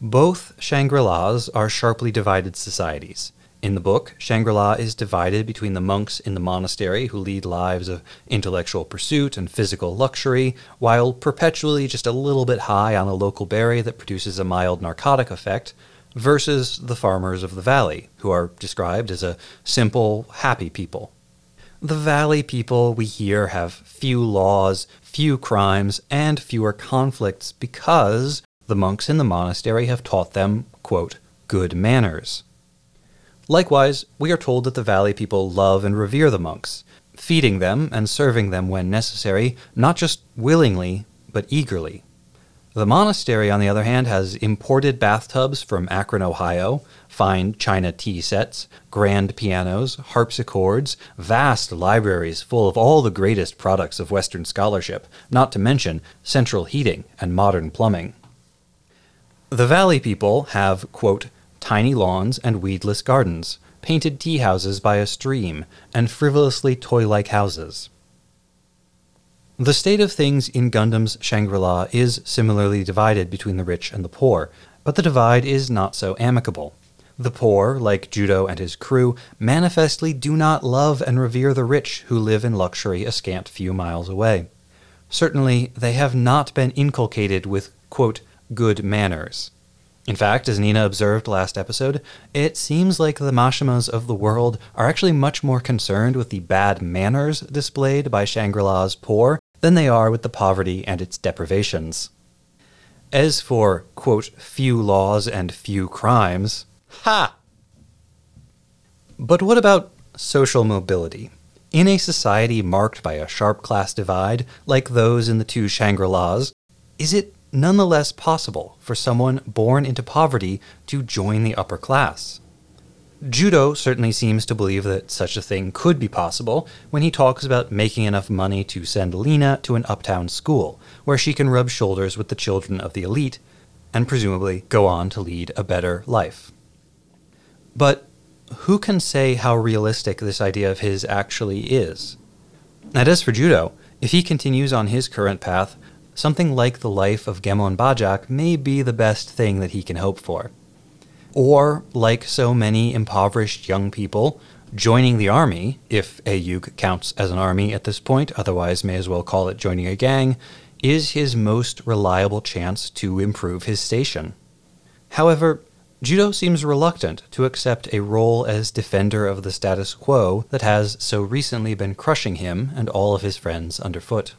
Both Shangri-Las are sharply divided societies. In the book, Shangri-La is divided between the monks in the monastery who lead lives of intellectual pursuit and physical luxury, while perpetually just a little bit high on a local berry that produces a mild narcotic effect, versus the farmers of the valley, who are described as a simple, happy people. The valley people we hear have few laws, few crimes, and fewer conflicts because the monks in the monastery have taught them, quote, good manners. Likewise, we are told that the valley people love and revere the monks, feeding them and serving them when necessary, not just willingly, but eagerly. The monastery, on the other hand, has imported bathtubs from Akron, Ohio, fine China tea sets, grand pianos, harpsichords, vast libraries full of all the greatest products of Western scholarship, not to mention central heating and modern plumbing. The valley people have, quote, tiny lawns and weedless gardens, painted tea houses by a stream, and frivolously toy-like houses. The state of things in Gundam's Shangri-La is similarly divided between the rich and the poor, but the divide is not so amicable. The poor, like Judau and his crew, manifestly do not love and revere the rich who live in luxury a scant few miles away. Certainly, they have not been inculcated with, quote, good manners. In fact, as Nina observed last episode, it seems like the Mashimas of the world are actually much more concerned with the bad manners displayed by Shangri-La's poor than they are with the poverty and its deprivations. As for, quote, few laws and few crimes, ha! But what about social mobility? In a society marked by a sharp class divide, like those in the two Shangri-Las, is it nonetheless possible for someone born into poverty to join the upper class? Judau certainly seems to believe that such a thing could be possible when he talks about making enough money to send Leina to an uptown school, where she can rub shoulders with the children of the elite, and presumably go on to lead a better life. But who can say how realistic this idea of his actually is? And as for Judau, if he continues on his current path, something like the life of Gemon Bajak may be the best thing that he can hope for. Or, like so many impoverished young people, joining the army, if AEUG counts as an army at this point, otherwise may as well call it joining a gang, is his most reliable chance to improve his station. However, Judau seems reluctant to accept a role as defender of the status quo that has so recently been crushing him and all of his friends underfoot.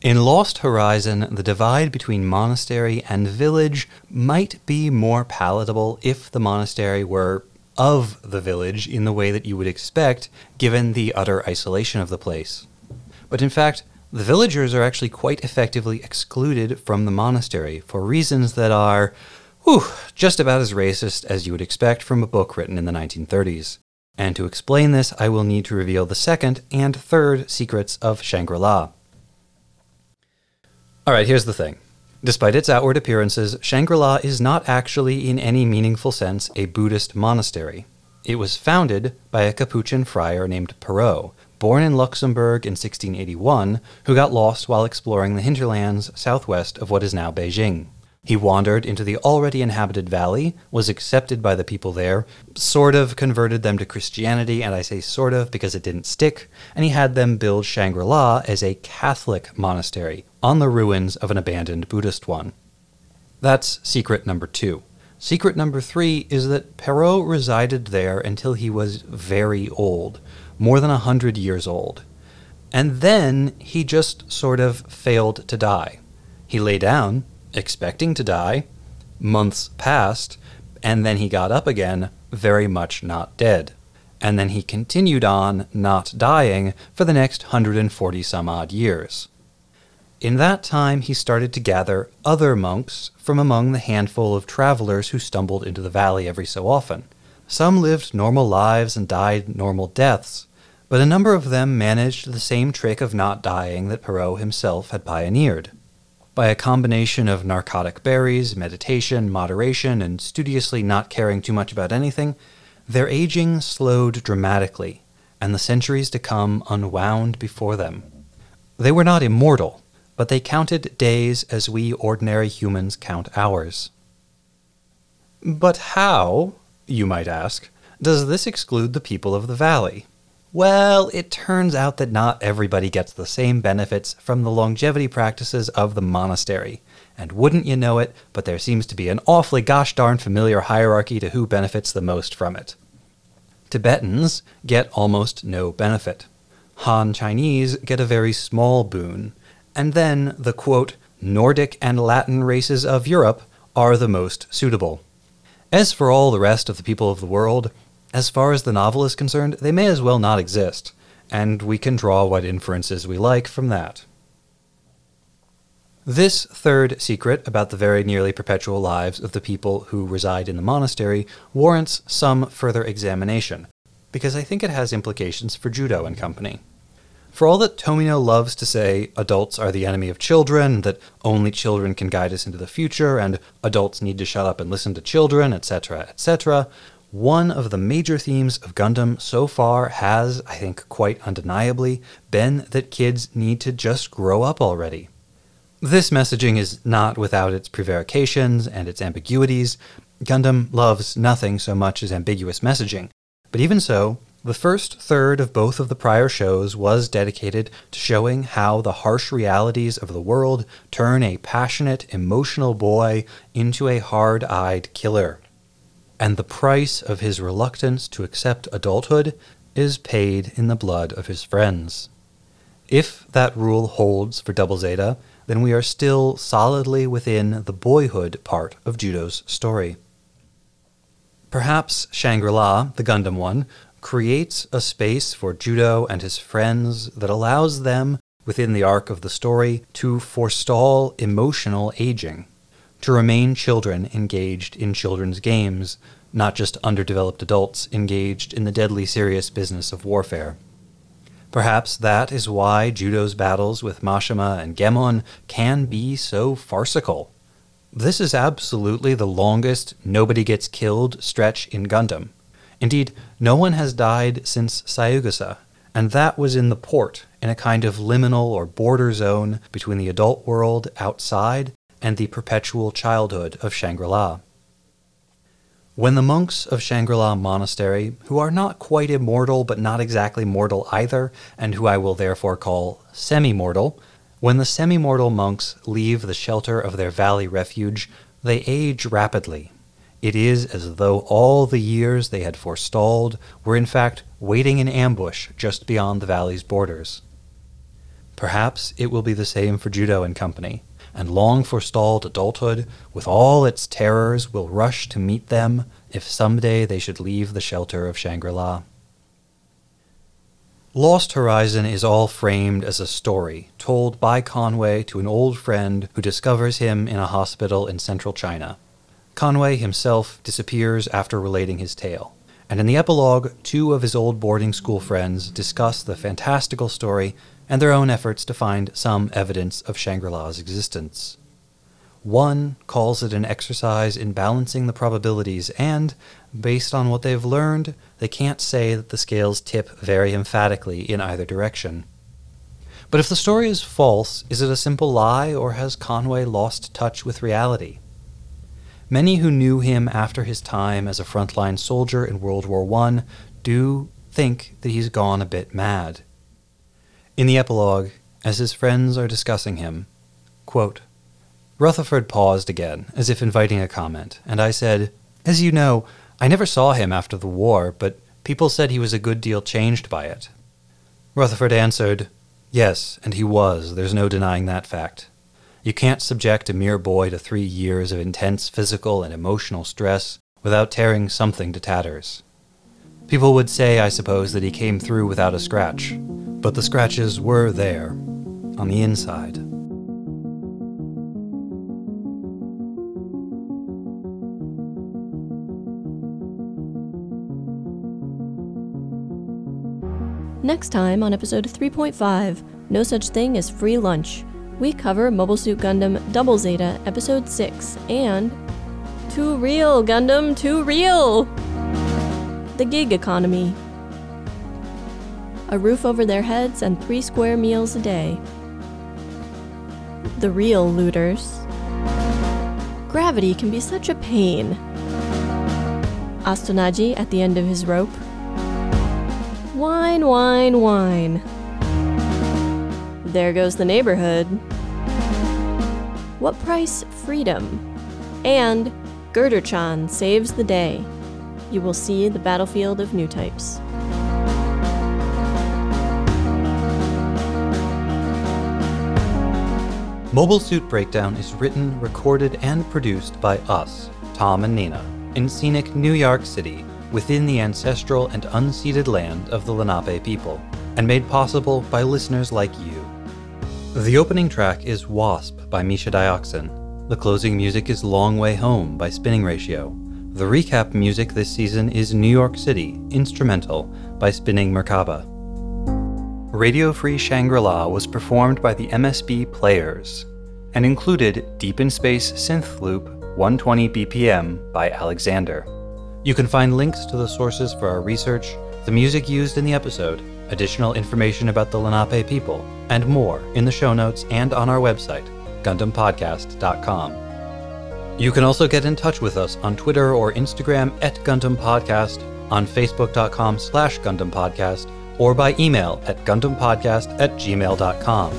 In Lost Horizon, the divide between monastery and village might be more palatable if the monastery were of the village in the way that you would expect, given the utter isolation of the place. But in fact, the villagers are actually quite effectively excluded from the monastery for reasons that are, just about as racist as you would expect from a book written in the 1930s. And to explain this, I will need to reveal the second and third secrets of Shangri-La. Alright, here's the thing. Despite its outward appearances, Shangri-La is not actually in any meaningful sense a Buddhist monastery. It was founded by a Capuchin friar named Perot, born in Luxembourg in 1681, who got lost while exploring the hinterlands southwest of what is now Beijing. He wandered into the already inhabited valley, was accepted by the people there, sort of converted them to Christianity, and I say sort of because it didn't stick, and he had them build Shangri-La as a Catholic monastery, on the ruins of an abandoned Buddhist one. That's secret number 2. Secret number 3 is that Perot resided there until he was very old, more than 100 years old. And then he just sort of failed to die. He lay down, expecting to die, months passed, and then he got up again, very much not dead. And then he continued on, not dying, for the next 140 some odd years. In that time he started to gather other monks from among the handful of travelers who stumbled into the valley every so often. Some lived normal lives and died normal deaths, but a number of them managed the same trick of not dying that Perot himself had pioneered. By a combination of narcotic berries, meditation, moderation, and studiously not caring too much about anything, their aging slowed dramatically, and the centuries to come unwound before them. They were not immortal, but they counted days as we ordinary humans count hours. But how, you might ask, does this exclude the people of the valley? Well, it turns out that not everybody gets the same benefits from the longevity practices of the monastery. And wouldn't you know it, but there seems to be an awfully gosh darn familiar hierarchy to who benefits the most from it. Tibetans get almost no benefit. Han Chinese get a very small boon. And then the, quote, Nordic and Latin races of Europe are the most suitable. As for all the rest of the people of the world, as far as the novel is concerned, they may as well not exist, and we can draw what inferences we like from that. This third secret about the very nearly perpetual lives of the people who reside in the monastery warrants some further examination, because I think it has implications for Judau and company. For all that Tomino loves to say adults are the enemy of children, that only children can guide us into the future, and adults need to shut up and listen to children, etc., etc., one of the major themes of Gundam so far has, I think quite undeniably, been that kids need to just grow up already. This messaging is not without its prevarications and its ambiguities. Gundam loves nothing so much as ambiguous messaging. But even so, the first third of both of the prior shows was dedicated to showing how the harsh realities of the world turn a passionate, emotional boy into a hard-eyed killer. And the price of his reluctance to accept adulthood is paid in the blood of his friends. If that rule holds for Double Zeta, then we are still solidly within the boyhood part of Judau's story. Perhaps Shangri-La, the Gundam one, creates a space for Judau and his friends that allows them, within the arc of the story, to forestall emotional aging, to remain children engaged in children's games, not just underdeveloped adults engaged in the deadly serious business of warfare. Perhaps that is why Judau's battles with Mashima and Gemon can be so farcical. This is absolutely the longest nobody-gets-killed stretch in Gundam. Indeed, no one has died since Sayugasa, and that was in the port, in a kind of liminal or border zone between the adult world outside and the perpetual childhood of Shangri-La. When the monks of Shangri-La Monastery, who are not quite immortal but not exactly mortal either, and who I will therefore call semi-mortal, when the semi-mortal monks leave the shelter of their valley refuge, they age rapidly. It is as though all the years they had forestalled were in fact waiting in ambush just beyond the valley's borders. Perhaps it will be the same for Judau and company, and long-forestalled adulthood, with all its terrors, will rush to meet them if someday they should leave the shelter of Shangri-La. Lost Horizon is all framed as a story, told by Conway to an old friend who discovers him in a hospital in central China. Conway himself disappears after relating his tale, and in the epilogue, two of his old boarding school friends discuss the fantastical story and their own efforts to find some evidence of Shangri-La's existence. One calls it an exercise in balancing the probabilities, and, based on what they've learned, they can't say that the scales tip very emphatically in either direction. But if the story is false, is it a simple lie, or has Conway lost touch with reality? Many who knew him after his time as a frontline soldier in World War I do think that he's gone a bit mad. In the epilogue, as his friends are discussing him, quote, "Rutherford paused again, as if inviting a comment, and I said, 'As you know, I never saw him after the war, but people said he was a good deal changed by it.' Rutherford answered, 'Yes, and he was, there's no denying that fact. You can't subject a mere boy to 3 years of intense physical and emotional stress without tearing something to tatters. People would say, I suppose, that he came through without a scratch. But the scratches were there, on the inside.'" Next time on episode 3.5, No Such Thing as Free Lunch, we cover Mobile Suit Gundam Double Zeta episode 6 and Too Real Gundam, Too Real! The Gig Economy. A roof over their heads and 3 square meals a day. The real looters. Gravity can be such a pain. Astonaji at the end of his rope. Wine, wine, wine. There goes the neighborhood. What price freedom? And Gerderchan saves the day. You will see the battlefield of new types. Mobile Suit Breakdown is written, recorded, and produced by us, Tom and Nina, in scenic New York City, within the ancestral and unceded land of the Lenape people, and made possible by listeners like you. The opening track is Wasp by Misha Dioxin. The closing music is Long Way Home by Spinning Ratio. The recap music this season is New York City, Instrumental by Spinning Merkaba. Radio Free Shangri-La was performed by the MSB Players and included Deep in Space Synth Loop 120 BPM by Alexander. You can find links to the sources for our research, the music used in the episode, additional information about the Lenape people, and more in the show notes and on our website, GundamPodcast.com. You can also get in touch with us on Twitter or Instagram at GundamPodcast, on Facebook.com/GundamPodcast, or by email at GundamPodcast@gmail.com.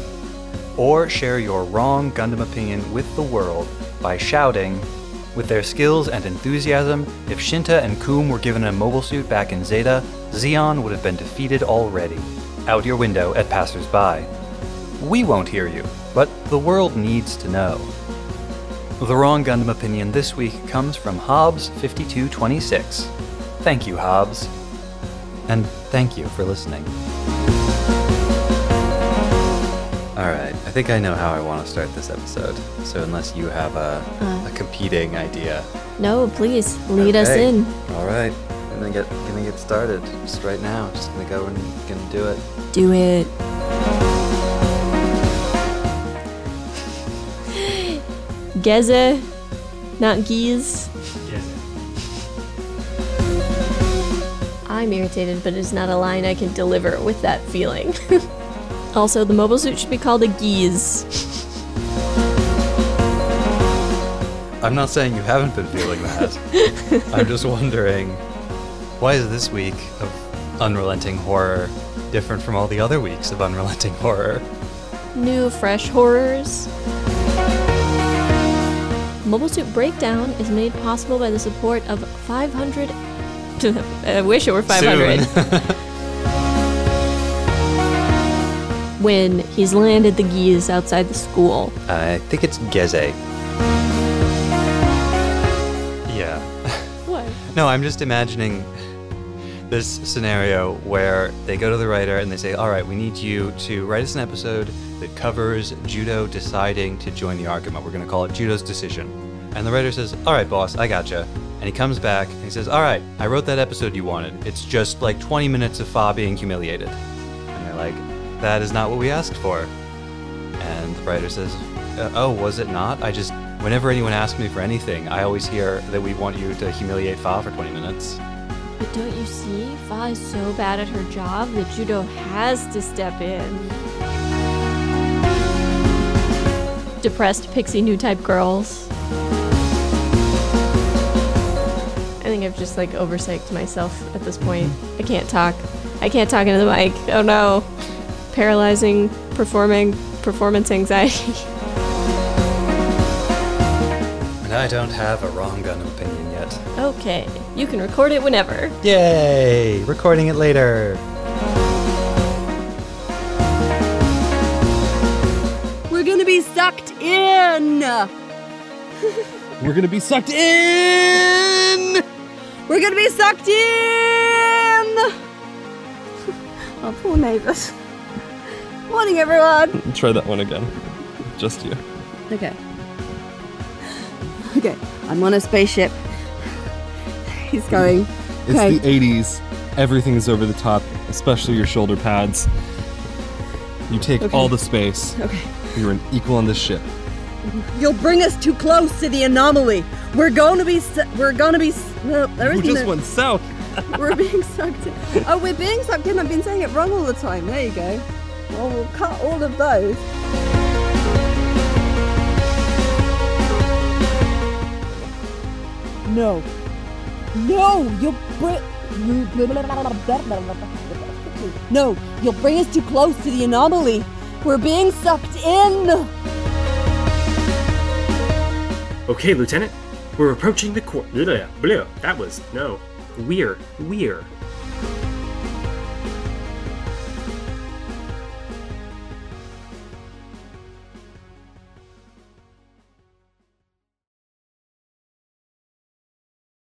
Or share your wrong Gundam opinion with the world by shouting, "With their skills and enthusiasm, if Shinta and Qum were given a mobile suit back in Zeta, Zeon would have been defeated already," out your window at passersby. We won't hear you, but the world needs to know. The wrong Gundam opinion this week comes from Hobbs 5226. Thank you, Hobbs. And thank you for listening. Alright, I think I know how I want to start this episode, so unless you have a competing idea. No, please, lead us in. Alright, I'm gonna get started just right now. Just gonna go and gonna do it. Do it. Geze, not Geze. Geze. I'm irritated, but it's not a line I can deliver with that feeling. Also, the mobile suit should be called a Geze. I'm not saying you haven't been feeling that. I'm just wondering, why is this week of unrelenting horror different from all the other weeks of unrelenting horror? New, fresh horrors. Mobile Suit Breakdown is made possible by the support of 500... I wish it were 500. When he's landed the Geze outside the school. I think it's Geze. Yeah. What? No, I'm just imagining this scenario where they go to the writer and they say, all right, we need you to write us an episode that covers Judau deciding to join the Argama. We're going to call it Judau's Decision. And the writer says, all right, boss, I gotcha. And he comes back and he says, all right, I wrote that episode you wanted. It's just like 20 minutes of Fa being humiliated. And they're like, that is not what we asked for. And the writer says, oh, was it not? I just, whenever anyone asks me for anything, I always hear that we want you to humiliate Fa for 20 minutes. But don't you see? Fa is so bad at her job that Judau has to step in. Depressed pixie new type girls. I think I've just like overpsyked myself at this point. I can't talk into the mic. Oh no. Paralyzing, performance anxiety. And I don't have a wrong gun opinion yet. Okay, you can record it whenever. Yay! Recording it later. We're gonna be sucked in. We're gonna be sucked in. We're gonna be sucked in. Oh, poor neighbors. Morning, everyone! Try that one again. Just you. Okay. I'm on a spaceship. He's going. It's okay. The 80s. Everything's over the top, especially your shoulder pads. You take all the space. Okay. You're an equal on this ship. You'll bring us too close to the anomaly. We're gonna be. Went south. We're being sucked in. Oh, we're being sucked in. I've been saying it wrong all the time. There you go. Well, we'll cut all of those. No, you'll bring us too close to the anomaly. We're being sucked in. Okay, Lieutenant. We're approaching the That was... No. We're...